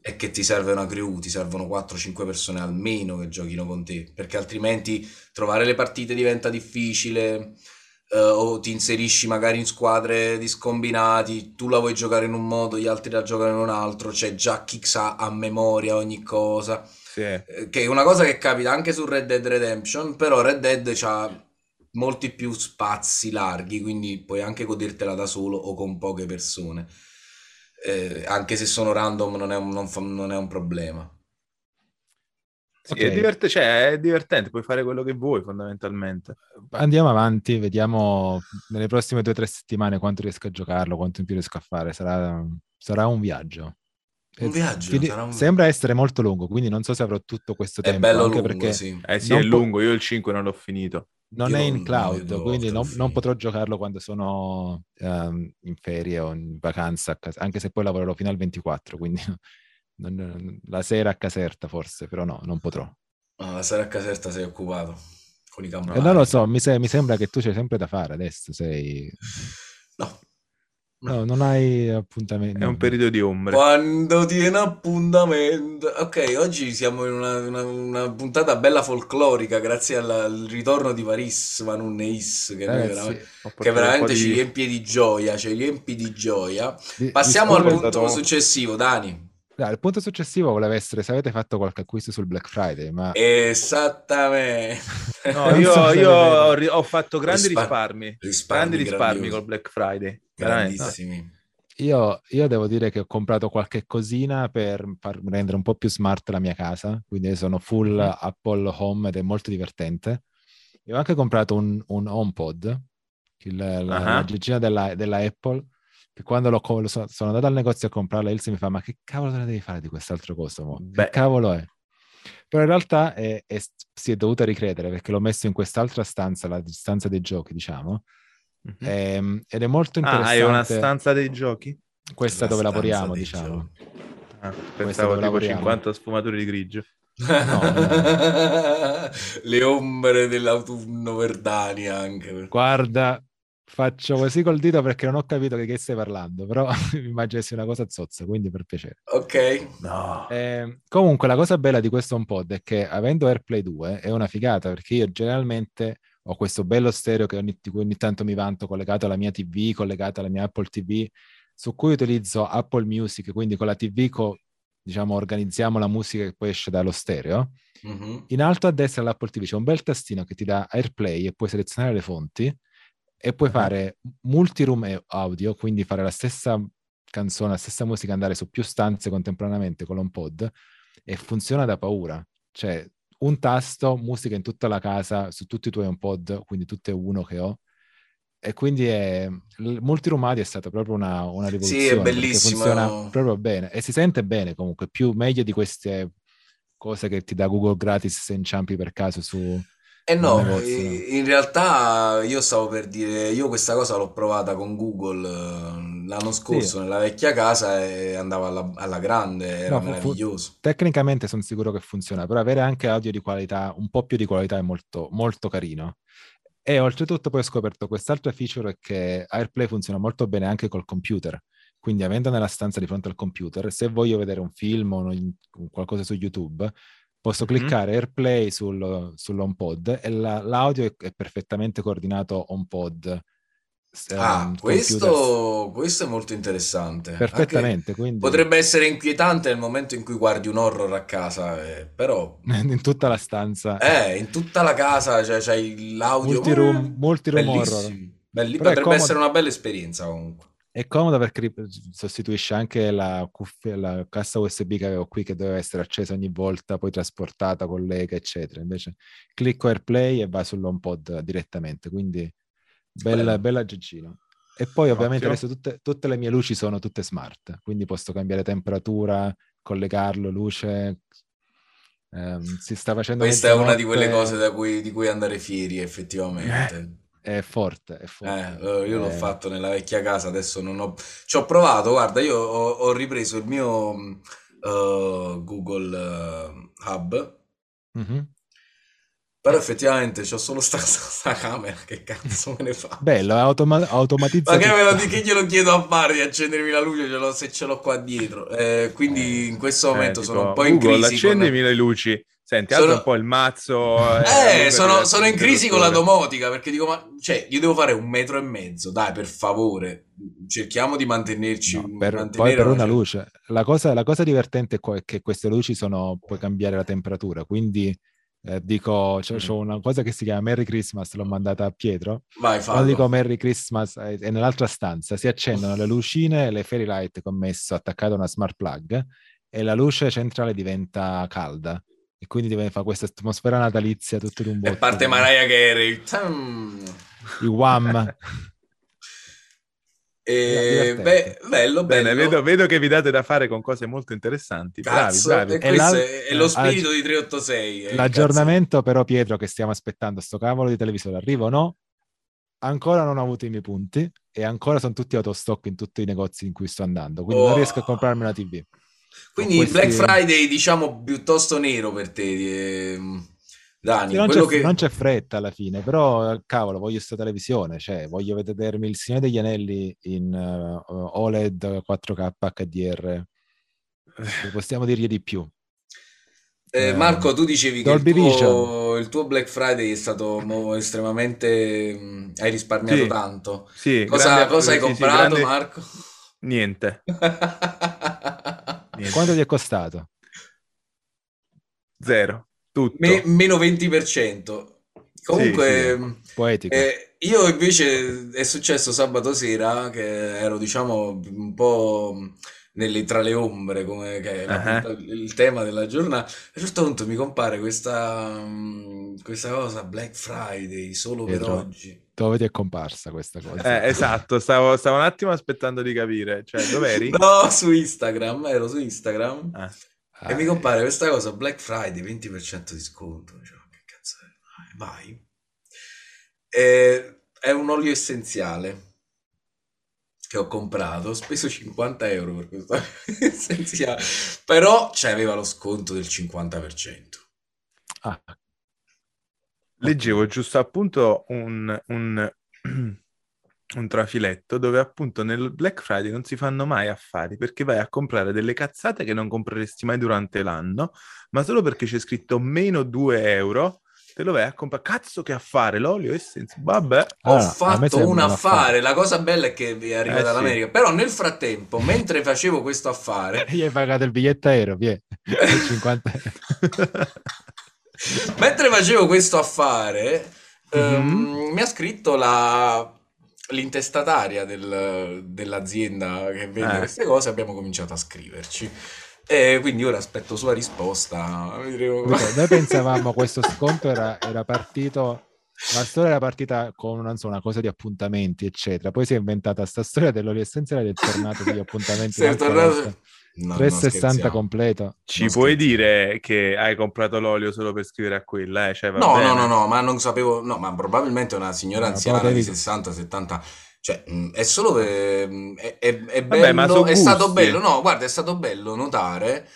è che ti serve una crew, ti servono 4-5 persone almeno che giochino con te, perché altrimenti trovare le partite diventa difficile. O ti inserisci magari in squadre discombinati, tu la vuoi giocare in un modo, gli altri la giocano in un altro, c'è già chi sa a memoria ogni cosa, sì. Che è una cosa che capita anche su Red Dead Redemption, però Red Dead c'ha molti più spazi larghi, quindi puoi anche godertela da solo o con poche persone, anche se sono random non è un problema. Sì, okay. È divertente, puoi fare quello che vuoi fondamentalmente. Andiamo avanti, vediamo nelle prossime 2 o 3 settimane quanto riesco a giocarlo, quanto in più riesco a fare. Sarà un viaggio. Sembra essere molto lungo, quindi non so se avrò tutto questo tempo. È bello anche lungo, perché sì. È lungo, io il 5 non l'ho finito. Non è in cloud, quindi non potrò giocarlo quando sono in ferie o in vacanza a casa, anche se poi lavorerò fino al 24, quindi... La sera a Caserta forse, però no, non potrò. No, la sera a Caserta sei occupato con i campanari. Non lo so, mi sembra che tu c'hai sempre da fare adesso, sei... No, non hai appuntamento. È un periodo di ombre. Quando tiene appuntamento... Ok, oggi siamo in una puntata bella folclorica, grazie al ritorno di Paris Manuneis, che veramente ci riempie di gioia, Passiamo al punto successivo, Dani. Il punto successivo voleva essere se avete fatto qualche acquisto sul Black Friday, ma esattamente no, io ho fatto grandi risparmi col Black Friday, grandissimi. No. Io devo dire che ho comprato qualche cosina per far rendere un po' più smart la mia casa, quindi sono full Apple Home ed è molto divertente. Io ho anche comprato un HomePod, la regina della Apple, che quando sono andato al negozio a comprarla, Ilse mi fa: ma che cavolo te ne devi fare di quest'altro coso? Che cavolo è? Però in realtà si è dovuta ricredere, perché l'ho messo in quest'altra stanza, la stanza dei giochi, diciamo, ed è molto interessante. Hai una stanza dei giochi? Questa dove lavoriamo, diciamo. Pensavo tipo 50 sfumature di grigio. No. Le ombre dell'autunno verdani anche. Guarda, faccio così col dito perché non ho capito che stai parlando, però immagino sia una cosa zozza, quindi per piacere. Ok. No. Comunque la cosa bella di questo HomePod è che, avendo AirPlay 2, è una figata, perché io generalmente ho questo bello stereo di cui ogni tanto mi vanto, collegato alla mia TV, collegato alla mia Apple TV, su cui utilizzo Apple Music, quindi con la TV diciamo, organizziamo la musica che poi esce dallo stereo, in alto a destra all'Apple TV c'è un bel tastino che ti dà AirPlay e puoi selezionare le fonti e puoi fare multi-room audio, quindi fare la stessa canzone, la stessa musica, andare su più stanze contemporaneamente con l'HomePod, e funziona da paura. Cioè, un tasto, musica in tutta la casa, su tutti i tuoi HomePod, quindi tutte uno che ho. E quindi multi-room audio è stata proprio una rivoluzione. Sì, è bellissimo. Funziona proprio bene. E si sente bene comunque, più meglio di queste cose che ti dà Google gratis se inciampi per caso su... no, in realtà io stavo per dire, io questa cosa l'ho provata con Google l'anno scorso nella vecchia casa e andava alla grande, era meraviglioso. Tecnicamente sono sicuro che funziona, però avere anche audio di qualità, un po' più di qualità, è molto, molto carino. E oltretutto poi ho scoperto quest'altra feature, che AirPlay funziona molto bene anche col computer, quindi avendo nella stanza di fronte al computer, se voglio vedere un film o qualcosa su YouTube, posso cliccare AirPlay sull'HomePod e l'audio è perfettamente coordinato HomePod. Questo è molto interessante. Perfettamente. Quindi... potrebbe essere inquietante nel momento in cui guardi un horror a casa, però... in tutta la stanza. In tutta la casa, cioè c'hai l'audio. Multi-room horror. Potrebbe essere una bella esperienza comunque. È comoda perché sostituisce anche la cassa USB che avevo qui, che doveva essere accesa ogni volta, poi trasportata, collega, eccetera. Invece clicco AirPlay e va sull'HomePod direttamente, quindi bella giocina. E poi ovviamente adesso tutte le mie luci sono tutte smart, quindi posso cambiare temperatura, collegarlo, luce... si sta facendo... Questa è una di quelle cose di cui andare fieri, effettivamente. È forte. Io l'ho fatto nella vecchia casa, adesso non ho... Ci ho provato, guarda, io ho ripreso il mio Google Hub, però effettivamente c'ho solo sta camera, che cazzo me ne fa? Bello, automatizzato. Ma che glielo chiedo a fare di accendermi la luce se ce l'ho qua dietro? Quindi in questo momento sono un po' in crisi. Google, accendimi le luci. Senti, alza un po' il mazzo. Sono in crisi con la domotica, perché dico, io devo fare 1,5 metri, dai, per favore, cerchiamo di mantenerci. Poi per una luce. La cosa divertente è che queste luci puoi cambiare la temperatura, quindi c'ho una cosa che si chiama Merry Christmas, l'ho mandata a Pietro. Quando dico Merry Christmas è nell'altra stanza, si accendono le lucine, le fairy light che ho messo attaccata a una smart plug, e la luce centrale diventa calda. E quindi deve fare questa atmosfera natalizia tutto d'un botto. E parte Mariah Carey. I Wham. Bello. Bene, vedo che vi date da fare con cose molto interessanti. Cazzo, bravi. È lo spirito di 386. L'aggiornamento però, Pietro, che stiamo aspettando, sto cavolo di televisore, arriva o no? Ancora non ho avuto i miei punti e ancora sono tutti autostock in tutti i negozi in cui sto andando. Quindi non riesco a comprarmi una TV. Quindi Black Friday, diciamo, piuttosto nero per te, Dani. Non c'è fretta alla fine, però cavolo, voglio sta televisione, voglio vedermi il Signore degli Anelli in OLED 4K HDR. Possiamo dirgli di più. Marco, tu dicevi che il tuo Black Friday è stato estremamente... hai risparmiato tanto. Sì, cosa hai comprato, Marco? Niente. Quanto ti è costato? Zero. Tutto. Meno 20%. Comunque, sì. Poetico. Io invece è successo sabato sera che ero, diciamo, un po' tra le ombre, come che è il tema della giornata. A un certo punto mi compare questa cosa, Black Friday, solo per oggi. Dove ti è comparsa questa cosa? Esatto, stavo un attimo aspettando di capire, dov'eri? No, ero su Instagram e mi compare questa cosa, Black Friday 20% di sconto, che cazzo è? Vai. È un olio essenziale che ho comprato, ho speso €50 per questo olio essenziale, però aveva lo sconto del 50%. Leggevo giusto appunto un trafiletto dove appunto nel Black Friday non si fanno mai affari, perché vai a comprare delle cazzate che non compreresti mai durante l'anno, ma solo perché c'è scritto meno €2 Te lo vai a comprare. Cazzo che affare, l'olio essenziale. Vabbè. Ho fatto un affare. La cosa bella è che vi arriva dall'America. Sì. Però nel frattempo, mentre facevo questo affare... gli hai pagato il biglietto aereo, via. 50 euro. Mentre facevo questo affare, mi ha scritto l'intestataria dell'azienda che vende queste cose. Abbiamo cominciato a scriverci. Quindi ora aspetto sua risposta. Noi pensavamo questo sconto era partito, la storia era partita con una cosa di appuntamenti eccetera, poi si è inventata sta storia dell'olio essenziale ed è tornato sugli appuntamenti. Sei tornato... No, 360 completo. Ci puoi dire che hai comprato l'olio solo per scrivere a quella? Cioè, no, ma non sapevo, no, ma probabilmente una signora anziana di 60-70, cioè è solo è bello. Vabbè, ma sono gusti. Stato bello, no, guarda, è stato bello notare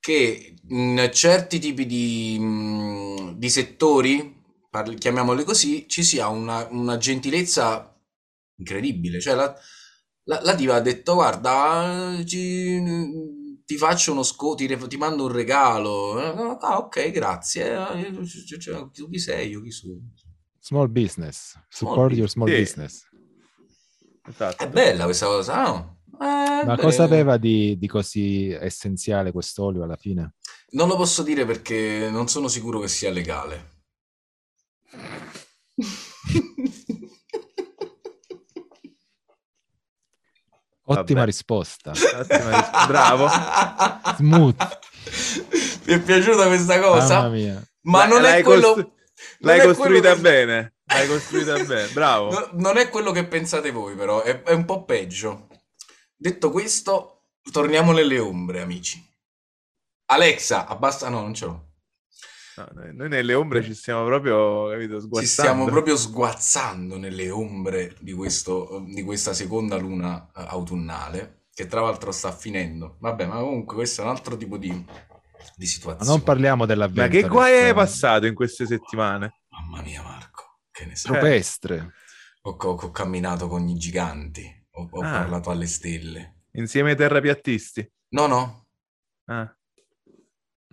che in certi tipi di settori, chiamiamoli così, ci sia una gentilezza incredibile, cioè la diva ha detto: guarda, ti faccio uno sconto, ti mando un regalo. Ah, ok, grazie. Tu chi sei, io chi sono? Small business, support your small business. Esatto. È bella questa cosa, no? Ma cosa aveva di così essenziale quest'olio alla fine? Non lo posso dire perché non sono sicuro che sia legale. Ottima risposta. Bravo. Smooth. Mi è piaciuta questa cosa. Mamma mia. Ma non è quello... l'hai costruita bene. L'hai costruita bene. Bravo. No, non è quello che pensate voi, però. È un po' peggio. Detto questo, torniamo nelle ombre, amici. Alexa, abbassa... No, non ce l'ho. No, noi nelle ombre ci stiamo proprio, capito, sguazzando. Ci stiamo proprio sguazzando nelle ombre di questa seconda luna autunnale, che tra l'altro sta finendo. Vabbè, ma comunque questo è un altro tipo di situazione. Ma non parliamo dell'avvento. Ma che guai è passato in queste settimane? Mamma mia, Marco, che ne sai? Rupestre. Ho camminato con i giganti, ho parlato alle stelle. Insieme ai terrapiattisti? No. Ah,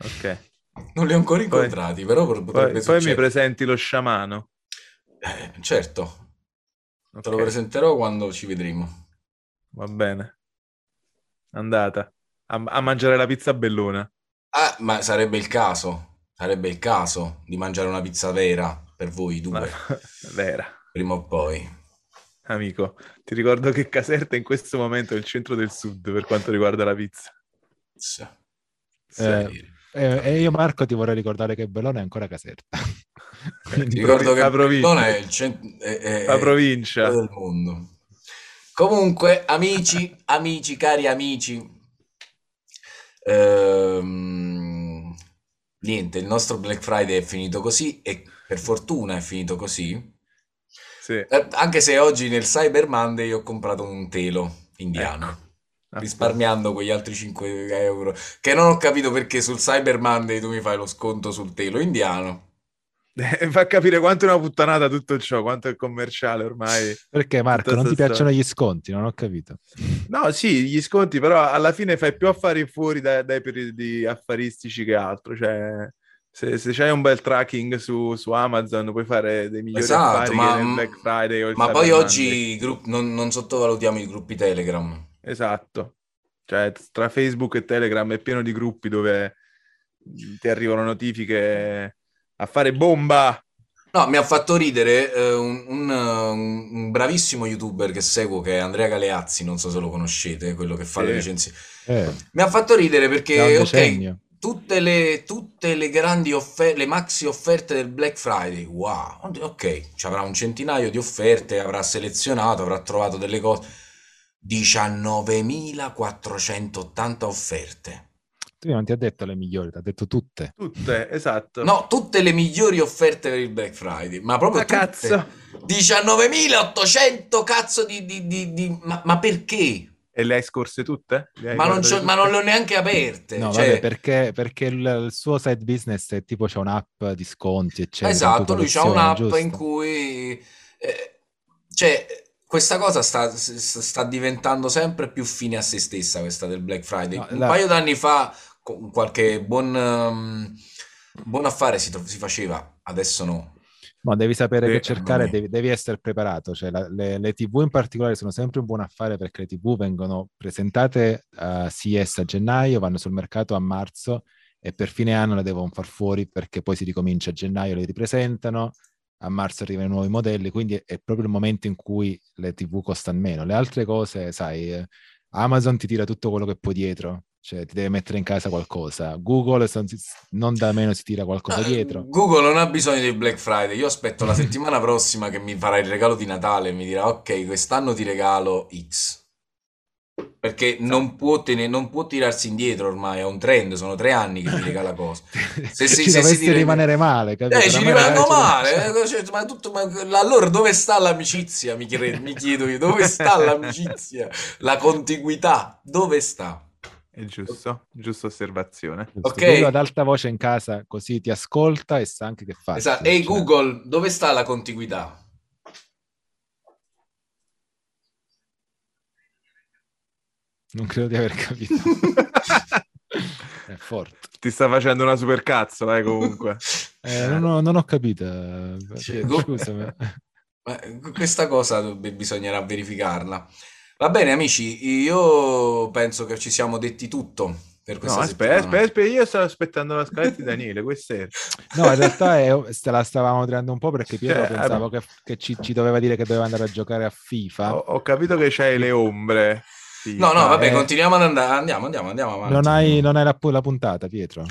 ok. Non li ho ancora incontrati, però poi mi presenti lo sciamano. Certo, okay. Te lo presenterò quando ci vedremo. Va bene. Andata a mangiare la pizza bellona. Ah, ma sarebbe il caso di mangiare una pizza vera per voi due. Vera. Prima o poi. Amico, ti ricordo che Caserta in questo momento è il centro del sud per quanto riguarda la pizza. Sì. E io, Marco, ti vorrei ricordare che Bellona è ancora Caserta. Ti ricordo che Bellona è la provincia del mondo. Comunque, amici, cari amici, niente, il nostro Black Friday è finito così, e per fortuna è finito così. Sì. Anche se oggi nel Cyber Monday ho comprato un telo indiano. Ecco. Risparmiando quegli altri 5 euro, che non ho capito perché sul Cyber Monday tu mi fai lo sconto sul telo indiano. Fa capire quanto è una puttanata tutto ciò, quanto è commerciale ormai. Perché, Marco, non ti piacciono gli sconti? Non ho capito. No, sì, gli sconti, però alla fine fai più affari fuori dai periodi affaristici che altro. Cioè, se c'hai un bel tracking su Amazon puoi fare dei migliori affari che nel Black Friday o il Cyber Monday. Oggi non sottovalutiamo i gruppi Telegram. Esatto, cioè tra Facebook e Telegram è pieno di gruppi dove ti arrivano notifiche a fare bomba. No, mi ha fatto ridere un bravissimo youtuber che seguo, che è Andrea Galeazzi, non so se lo conoscete, quello che fa le recensioni. Mi ha fatto ridere perché tutte le grandi offerte, le maxi offerte del Black Friday, wow, ok, ci avrà un centinaio di offerte, avrà selezionato, avrà trovato delle cose. 19.480 offerte. Tu non ti ha detto le migliori, ti ha detto tutte. Tutte, esatto. No, tutte le migliori offerte per il Black Friday, ma proprio tutte. Cazzo. 19.800 cazzo di... Ma perché? E le hai scorse tutte? Ma non le ho neanche aperte. No, cioè... vabbè, perché il suo side business è tipo, c'è un'app di sconti, eccetera. Esatto, lui c'ha un'app, giusto? In cui... cioè... Questa cosa sta diventando sempre più fine a se stessa, questa del Black Friday. No, un paio d'anni fa, con qualche buon affare si faceva adesso no. No, devi sapere che cercare, devi essere preparato, cioè le TV in particolare sono sempre un buon affare, perché le TV vengono presentate a CES a gennaio, vanno sul mercato a marzo e per fine anno le devono far fuori, perché poi si ricomincia a gennaio, le ripresentano, a marzo arrivano i nuovi modelli, quindi è proprio il momento in cui le TV costano meno. Le altre cose, sai, Amazon ti tira tutto quello che puoi dietro, cioè ti deve mettere in casa qualcosa. Google non da meno si tira qualcosa dietro. Google non ha bisogno di Black Friday, io aspetto la settimana prossima che mi farà il regalo di Natale e mi dirà ok, quest'anno ti regalo X, perché non può tirarsi indietro, ormai è un trend, sono 3 anni che ti regala cose. Se ci rimanere male, cioè, allora dove sta l'amicizia, mi chiedo io, dove sta l'amicizia, la contiguità, dove sta? È giusto, giusta osservazione. Ok, ad alta voce in casa, così ti ascolta e sa anche che fa. Esatto. Ehi, Google, dove sta la contiguità? Non credo di aver capito. È forte. Ti sta facendo una supercazzo, comunque. Non ho capito. Scusami. Questa cosa bisognerà verificarla. Va bene amici, io penso che ci siamo detti tutto per questa settimana. Aspetta, io stavo aspettando la scaletta di Daniele, questa era. No, in realtà la stavamo tirando un po' perché Pietro pensavo che ci doveva dire che doveva andare a giocare a FIFA. Ho capito che c'hai le ombre. FIFA. No, vabbè, continuiamo ad andare, andiamo avanti. Non hai la puntata, Pietro?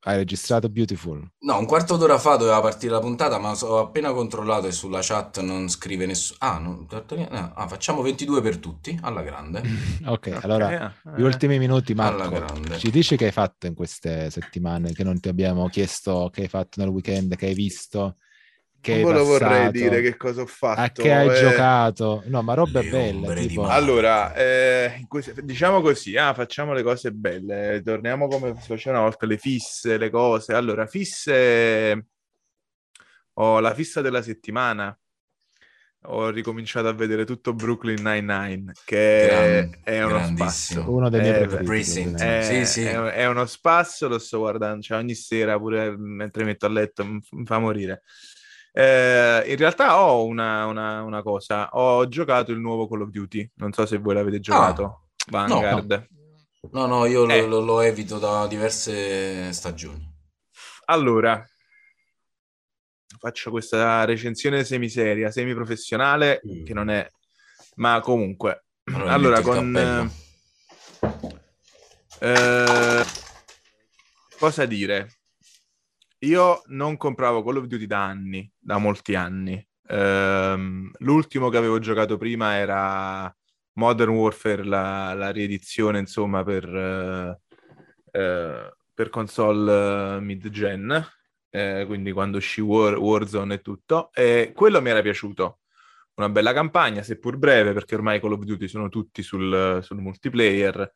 Hai registrato Beautiful? No, un quarto d'ora fa doveva partire la puntata, ma ho appena controllato e sulla chat non scrive nessuno. Facciamo 22 per tutti, alla grande. Ok, allora, gli ultimi minuti, Marco, ci dici che hai fatto in queste settimane, che non ti abbiamo chiesto, che hai fatto nel weekend, che hai visto, che non hai passato. Vorrei dire che cosa ho fatto. A che hai giocato? No, ma roba è bella, tipo. Allora, diciamo così, facciamo le cose belle. Torniamo come si faceva una volta, le fisse, le cose. Allora, fisse, ho la fissa della settimana. Ho ricominciato a vedere tutto Brooklyn Nine-Nine, che è uno spasso. Uno dei miei preferiti. È uno spasso, lo sto guardando, cioè, ogni sera, pure mentre mi metto a letto, mi fa morire. In realtà ho una cosa, ho giocato il nuovo Call of Duty, non so se voi l'avete giocato, Vanguard. No, io lo evito da diverse stagioni. Allora, faccio questa recensione semiseria, semiprofessionale, che non è, ma comunque. Allora, con... cosa dire? Io non compravo Call of Duty da anni, da molti anni. L'ultimo che avevo giocato prima era Modern Warfare, la riedizione, insomma, per console mid-gen, quindi quando uscì Warzone e tutto. E quello mi era piaciuto. Una bella campagna, seppur breve, perché ormai Call of Duty sono tutti sul multiplayer.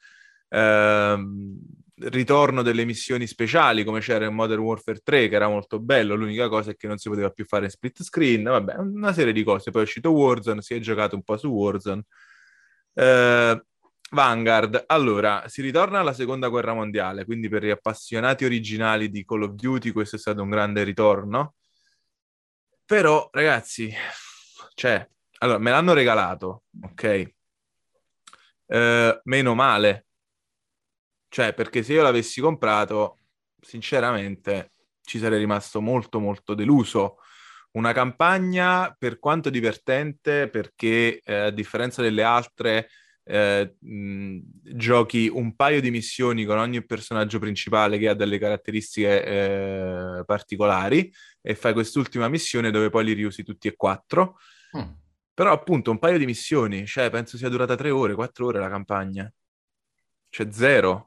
Ritorno delle missioni speciali come c'era in Modern Warfare 3, che era molto bello. L'unica cosa è che non si poteva più fare split screen, vabbè, una serie di cose. Poi è uscito Warzone, si è giocato un po' su Warzone. Vanguard, allora, si ritorna alla seconda guerra mondiale, quindi per gli appassionati originali di Call of Duty questo è stato un grande ritorno. Però ragazzi, cioè, allora, me l'hanno regalato, ok, meno male. Cioè, perché se io l'avessi comprato, sinceramente, ci sarei rimasto molto, molto deluso. Una campagna, per quanto divertente, perché a differenza delle altre, giochi un paio di missioni con ogni personaggio principale che ha delle caratteristiche particolari, e fai quest'ultima missione dove poi li riusi tutti e 4. Però appunto un paio di missioni, cioè penso sia durata 3 ore, 4 ore la campagna. Cioè zero.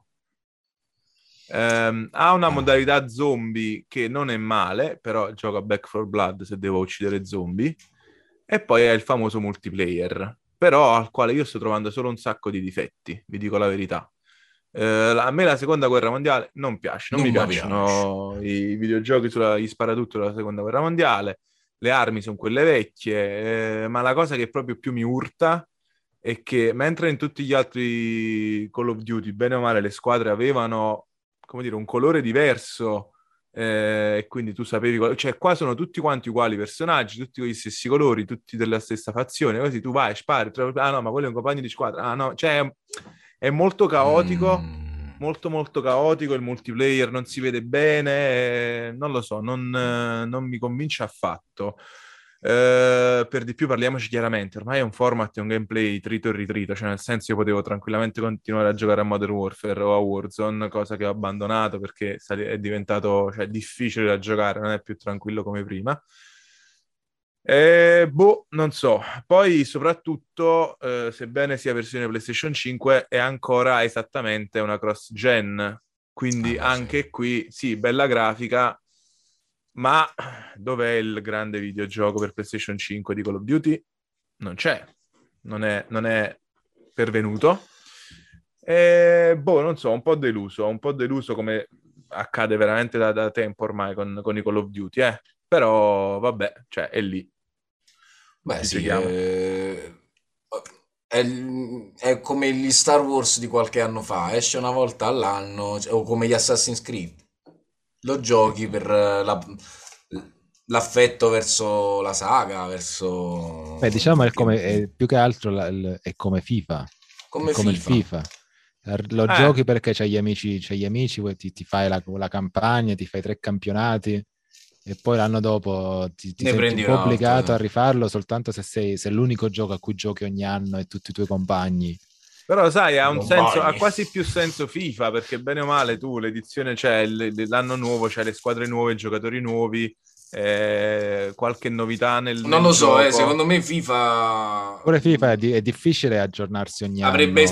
Ha una modalità zombie che non è male, però gioco a Back 4 Blood se devo uccidere zombie. E poi è il famoso multiplayer, però al quale io sto trovando solo un sacco di difetti, vi dico la verità. A me la seconda guerra mondiale non piace, non mi piacciono i videogiochi gli sparatutto della seconda guerra mondiale, le armi sono quelle vecchie, ma la cosa che proprio più mi urta è che mentre in tutti gli altri Call of Duty, bene o male, le squadre avevano, come dire, un colore diverso, Quindi tu sapevi cioè qua sono tutti quanti uguali personaggi, tutti con gli stessi colori, tutti della stessa fazione, così tu vai, spari, ah no ma quello è un compagno di squadra, ah no, cioè è molto caotico, molto caotico, il multiplayer non si vede bene, non lo so, non mi convince affatto. Per di più parliamoci chiaramente, ormai è un format e un gameplay trito e ritrito, cioè nel senso io potevo tranquillamente continuare a giocare a Modern Warfare o a Warzone, cosa che ho abbandonato perché è diventato, cioè, difficile da giocare, non è più tranquillo come prima. Non so, poi soprattutto sebbene sia versione PlayStation 5 è ancora esattamente una cross gen, quindi anche qui sì, bella grafica, ma dov'è il grande videogioco per PlayStation 5 di Call of Duty? Non c'è, non è pervenuto. Non so, un po' deluso come accade veramente da tempo ormai con i Call of Duty, però vabbè, cioè è lì. Beh, sì, è come gli Star Wars di qualche anno fa, esce una volta all'anno, o come gli Assassin's Creed. Lo giochi per l'affetto verso la saga, verso... Beh, diciamo è più che altro è come FIFA. Come il FIFA. Lo giochi perché c'hai gli amici ti fai la campagna, ti fai 3 campionati e poi l'anno dopo ti senti obbligato a rifarlo soltanto se è l'unico gioco a cui giochi ogni anno e tutti i tuoi compagni. Però sai, ha un senso, ha quasi più senso FIFA, perché bene o male tu l'edizione c'è, l'anno nuovo c'è, le squadre nuove, giocatori nuovi, qualche novità nel non lo gioco. So, secondo me FIFA... Pure FIFA è difficile aggiornarsi ogni anno. Avrebbe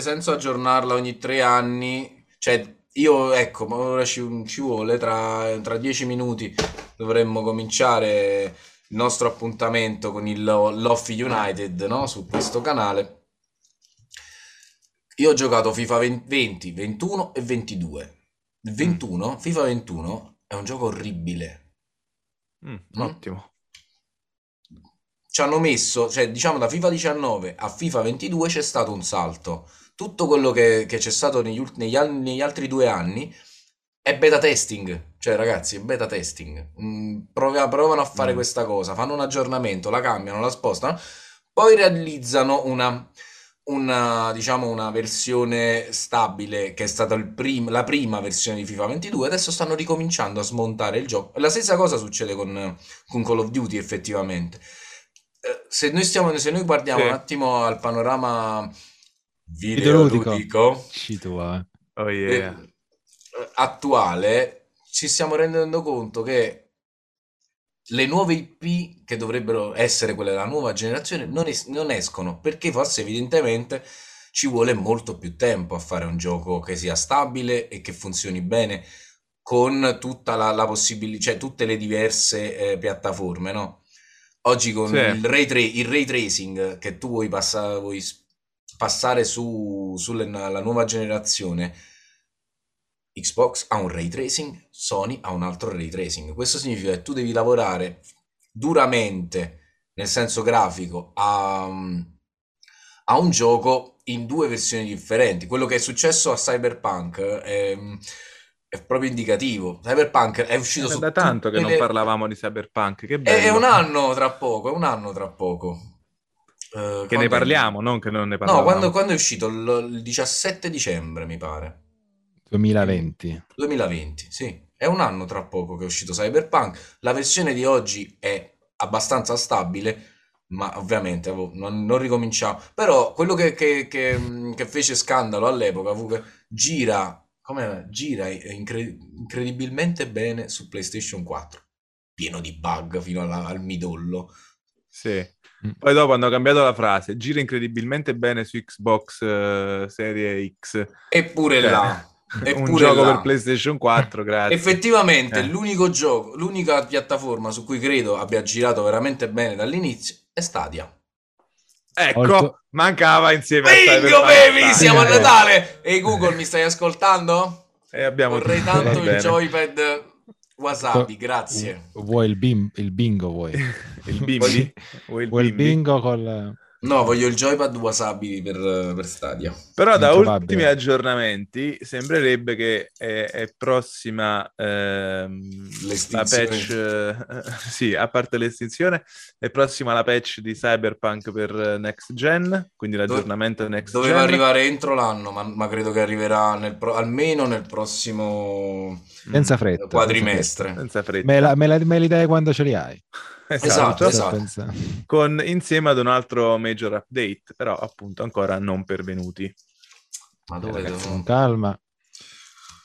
senso aggiornarla ogni 3 anni, cioè io ecco, ma ora ci vuole, tra 10 minuti dovremmo cominciare il nostro appuntamento con il Loffi United, no? Su questo canale. Io ho giocato FIFA 20, 21 e 22. Il 21, FIFA 21 è un gioco orribile. Ottimo. Ci hanno messo, cioè diciamo da FIFA 19 a FIFA 22 c'è stato un salto. Tutto quello che c'è stato negli altri 2 anni è beta testing. Cioè ragazzi, è beta testing. Provano a fare questa cosa, fanno un aggiornamento, la cambiano, la spostano, poi realizzano una diciamo una versione stabile che è stata la prima versione di FIFA 22. Adesso stanno ricominciando a smontare il gioco. La stessa cosa succede con Call of Duty effettivamente. Se noi guardiamo un attimo al panorama videoludico attuale, ci stiamo rendendo conto che le nuove IP, che dovrebbero essere quelle della nuova generazione, non escono, perché forse evidentemente ci vuole molto più tempo a fare un gioco che sia stabile e che funzioni bene con tutta la possibilità, cioè tutte le diverse piattaforme, no? Oggi con il ray tracing, che tu vuoi passare sulla nuova generazione, Xbox ha un ray tracing, Sony ha un altro ray tracing. Questo significa che tu devi lavorare duramente, nel senso grafico, a un gioco in 2 versioni differenti. Quello che è successo a Cyberpunk è proprio indicativo. Cyberpunk è uscito da tanto che non parlavamo di Cyberpunk, che bello. È un anno tra poco, che ne parliamo, non che non ne parlavamo. No, quando è uscito il 17 dicembre, mi pare. 2020, sì, è un anno tra poco che è uscito Cyberpunk. La versione di oggi è abbastanza stabile, ma ovviamente non ricominciamo. Però quello che fece scandalo all'epoca fu che gira incredibilmente bene su PlayStation 4, pieno di bug fino al midollo. Sì. Poi dopo hanno cambiato la frase, gira incredibilmente bene su Xbox Serie X. Eppure là. Un gioco per PlayStation 4, grazie. Effettivamente l'unico gioco, l'unica piattaforma su cui credo abbia girato veramente bene dall'inizio è Stadia. Ecco, mancava insieme a Stadia. Siamo a Natale. Ehi Google, mi stai ascoltando? Vorrei tanto il joypad Wasabi, grazie. Vuoi il bingo? Vuoi il bingo? Vuoi il bingo col... No, voglio il joypad wasabi per Stadia. Però da ultimi aggiornamenti sembrerebbe che è prossima la patch, sì, a parte l'estinzione, è prossima la patch di Cyberpunk per Next Gen, quindi l'aggiornamento Next Gen. Doveva arrivare entro l'anno, ma credo che arriverà almeno nel prossimo quadrimestre. Senza fretta. Me li dai quando ce li hai. Esatto. Con insieme ad un altro major update, però appunto ancora non pervenuti. Ma dove devo... Calma.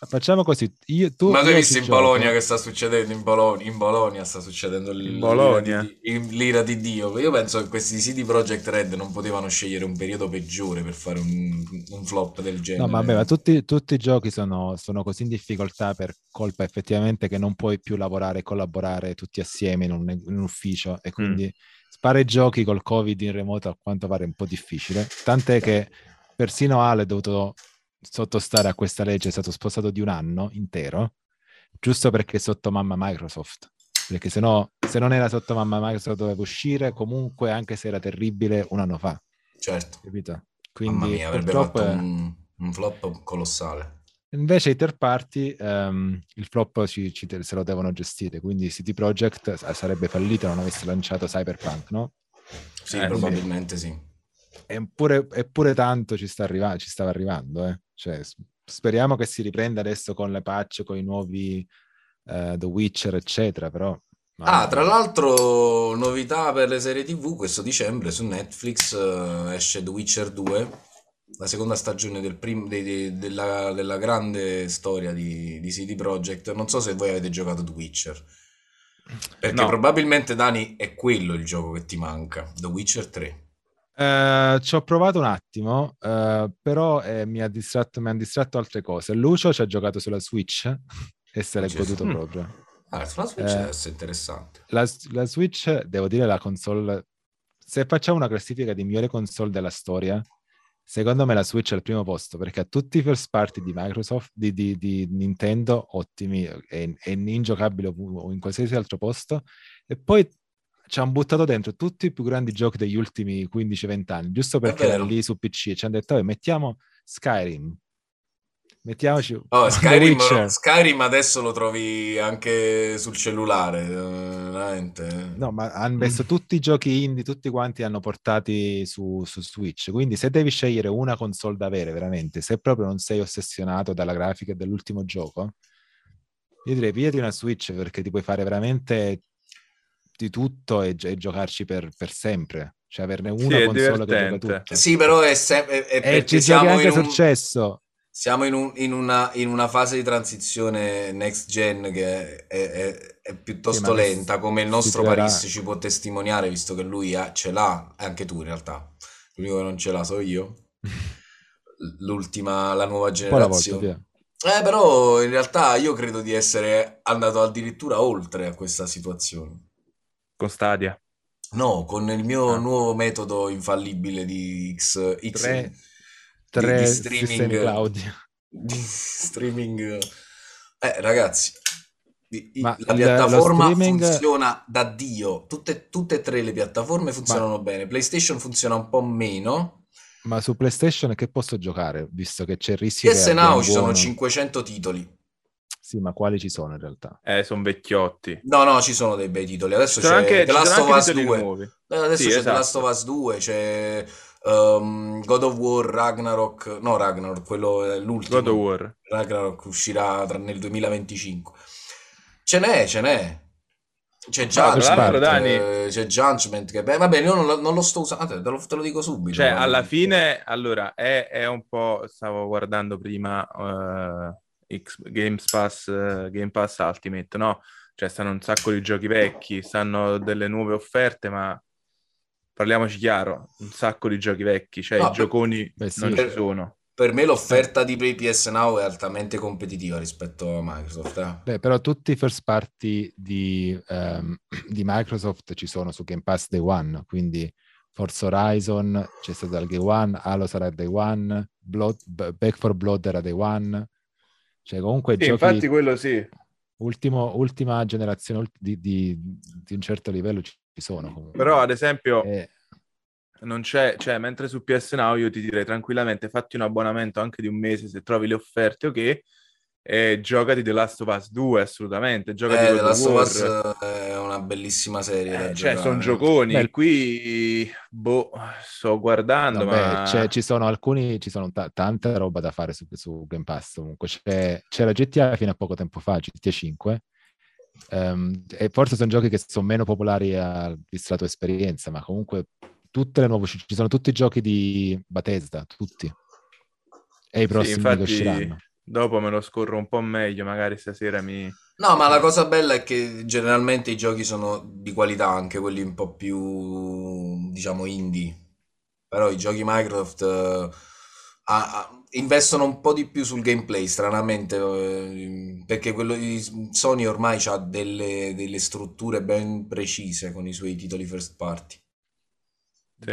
Facciamo così. Ma tu hai visto in Bologna che sta succedendo? In Bologna sta succedendo l'ira di Dio. Io penso che questi CD Projekt Red non potevano scegliere un periodo peggiore per fare un flop del genere. No, vabbè, ma tutti i giochi sono così in difficoltà per colpa effettivamente che non puoi più lavorare e collaborare tutti assieme in un ufficio, e quindi fare giochi col Covid in remoto a quanto pare è un po' difficile. Tant'è che persino Ale è dovuto sottostare a questa legge, è stato spostato di un anno intero giusto perché sotto mamma Microsoft, perché se non era sotto mamma Microsoft doveva uscire comunque, anche se era terribile un anno fa, certo, capito? Quindi mamma mia, avrebbe fatto un flop colossale. Invece i third party il flop se lo devono gestire, quindi CD Projekt sarebbe fallito non avesse lanciato Cyberpunk, no? Sì, probabilmente sì. Eppure tanto ci stava arrivando, eh. Cioè, speriamo che si riprenda adesso con le patch, con i nuovi The Witcher, eccetera, però... tra l'altro, novità per le serie TV, questo dicembre su Netflix esce The Witcher 2, la seconda stagione della grande storia di CD Projekt. Non so se voi avete giocato The Witcher, perché probabilmente, Dani, è quello il gioco che ti manca, The Witcher 3. Ci ho provato un attimo, però mi ha distratto altre cose. Lucio ci ha giocato sulla Switch e se l'è goduto proprio. Sulla Switch è interessante. La Switch, devo dire, la console, se facciamo una classifica di migliori console della storia, secondo me la Switch è al primo posto, perché ha tutti i first party di Microsoft, di Nintendo, ottimi, è ingiocabile o in qualsiasi altro posto, e poi ci hanno buttato dentro tutti i più grandi giochi degli ultimi 15-20 anni, giusto perché era lì su PC. Ci hanno detto, mettiamo Skyrim. Mettiamoci Skyrim adesso lo trovi anche sul cellulare, veramente. No, ma hanno messo tutti i giochi indie, tutti quanti hanno portati su Switch. Quindi se devi scegliere una console da avere, veramente, se proprio non sei ossessionato dalla grafica dell'ultimo gioco, io direi pigliati una Switch, perché ti puoi fare veramente... di tutto e giocarci per sempre, cioè averne una console che gioca tutto. Sì, però è perché siamo anche successo. Siamo in una fase di transizione next gen che è piuttosto lenta, come il nostro Paris ci può testimoniare, visto che lui ce l'ha, anche tu in realtà. L'unico che non ce l'ha sono io. La nuova generazione. Però in realtà io credo di essere andato addirittura oltre a questa situazione. Con Stadia? No, con il mio nuovo metodo infallibile di X3 di streaming cloud. Ragazzi, la piattaforma streaming... funziona da Dio. Tutte e tre le piattaforme funzionano bene. PlayStation funziona un po' meno. Ma su PlayStation che posso giocare, visto che c'è il rischio PS Now ci sono 500 titoli. Sì, ma quali ci sono in realtà? Sono vecchiotti. No, ci sono dei bei titoli. Adesso c'è The Last of Us 2. Adesso c'è The Last of Us 2, c'è God of War Ragnarok. No, Ragnarok, quello è l'ultimo. God of War Ragnarok uscirà nel 2025. Ce n'è. C'è Judgment che vabbè, io non lo sto usando, te lo dico subito. Cioè, alla fine, allora, è un po'... Stavo guardando prima... Game Pass Ultimate, no? Cioè stanno un sacco di giochi vecchi, stanno delle nuove offerte, ma parliamoci chiaro, un sacco di giochi vecchi, cioè i gioconi non ci sono. Per me l'offerta di PS Now è altamente competitiva rispetto a Microsoft. Però tutti i first party di Microsoft ci sono su Game Pass Day One, quindi Forza Horizon c'è stato dal Day One, Halo sarà Day One, Back 4 Blood era Day One. Cioè, comunque sì, giochi, infatti quello sì. Ultima generazione di un certo livello ci sono comunque. Però ad esempio Non c'è, cioè, mentre su PS Now io ti direi tranquillamente fatti un abbonamento anche di un mese se trovi le offerte, ok, e giocati The Last of Us 2, assolutamente. Giocati The Last of Us è una bellissima serie, cioè sono gioconi. Beh, qui boh, sto guardando, vabbè, ma cioè, ci sono tanta roba da fare su Game Pass. Comunque c'era GTA fino a poco tempo fa, GTA 5. E forse sono giochi che sono meno popolari vista la tua esperienza, ma comunque tutte le nuove, ci sono tutti i giochi di Bethesda, tutti, e i prossimi, sì, infatti, che usciranno. Dopo me lo scorro un po' meglio, magari stasera mi... No, ma la cosa bella è che generalmente i giochi sono di qualità, anche quelli un po' più, diciamo, indie. Però i giochi Microsoft investono un po' di più sul gameplay, stranamente, perché quello di Sony ormai ha delle strutture ben precise con i suoi titoli first party. Sì.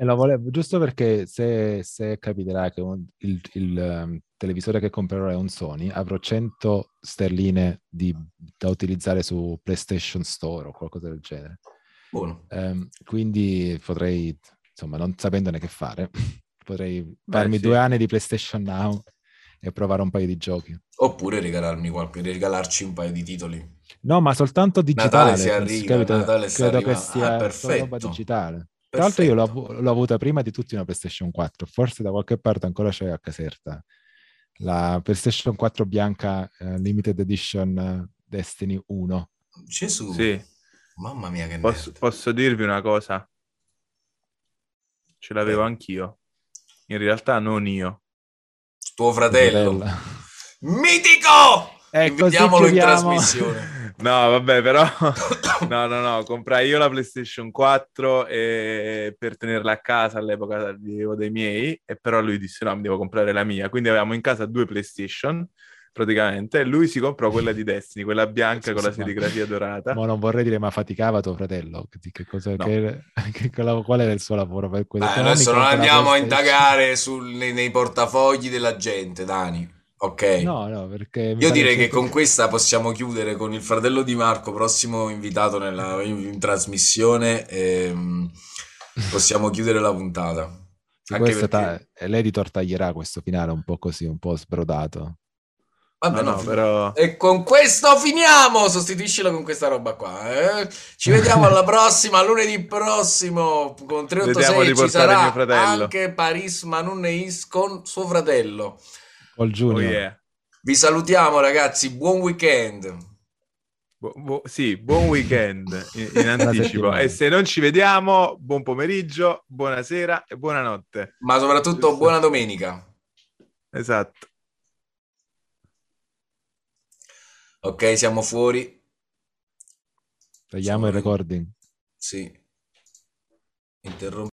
E lo volevo, giusto perché se capiterà che il televisore che comprerò è un Sony, avrò 100 sterline da utilizzare su PlayStation Store o qualcosa del genere. Buono. Quindi potrei, insomma, non sapendone che fare, potrei farmi 2 anni di PlayStation Now e provare un paio di giochi. Oppure regalarci un paio di titoli. No, ma soltanto digitale. Natale si arriva. Credo che sia perfetto. Roba digitale. Tra l'altro io l'ho avuta prima di tutti una PlayStation 4, forse da qualche parte ancora c'è a Caserta, la PlayStation 4 bianca Limited Edition Destiny 1. Gesù, sì. Mamma mia che posso dirvi una cosa? Ce l'avevo anch'io, in realtà non io. Tuo fratello. Mitico! Invitiamolo in trasmissione. No, vabbè, però no, comprai io la PlayStation 4 per tenerla a casa, all'epoca vivevo dei miei, e però lui disse no, mi devo comprare la mia, quindi avevamo in casa 2 PlayStation praticamente, e lui si comprò quella di Destiny, quella bianca con la serigrafia dorata. Ma non vorrei dire, ma faticava tuo fratello, che cosa, no. Qual era il suo lavoro per quello? Adesso non andiamo a indagare nei portafogli della gente, Dani. Ok, no, perché io direi che con questa possiamo chiudere con il fratello di Marco, prossimo invitato in trasmissione, possiamo chiudere la puntata. Anche perché... l'editor taglierà questo finale un po' così, un po' sbrodato. Vabbè, no, però... E con questo finiamo, sostituiscilo con questa roba qua, eh? Ci vediamo alla prossima, lunedì prossimo con 386 ci sarà anche Paris Manuneis con suo fratello. Oh yeah. Vi salutiamo ragazzi, buon weekend. Buon weekend in anticipo, e se non ci vediamo buon pomeriggio, buonasera e buonanotte, ma soprattutto buona domenica. Esatto. Ok, siamo fuori, tagliamo il recording. Sì, interrompo.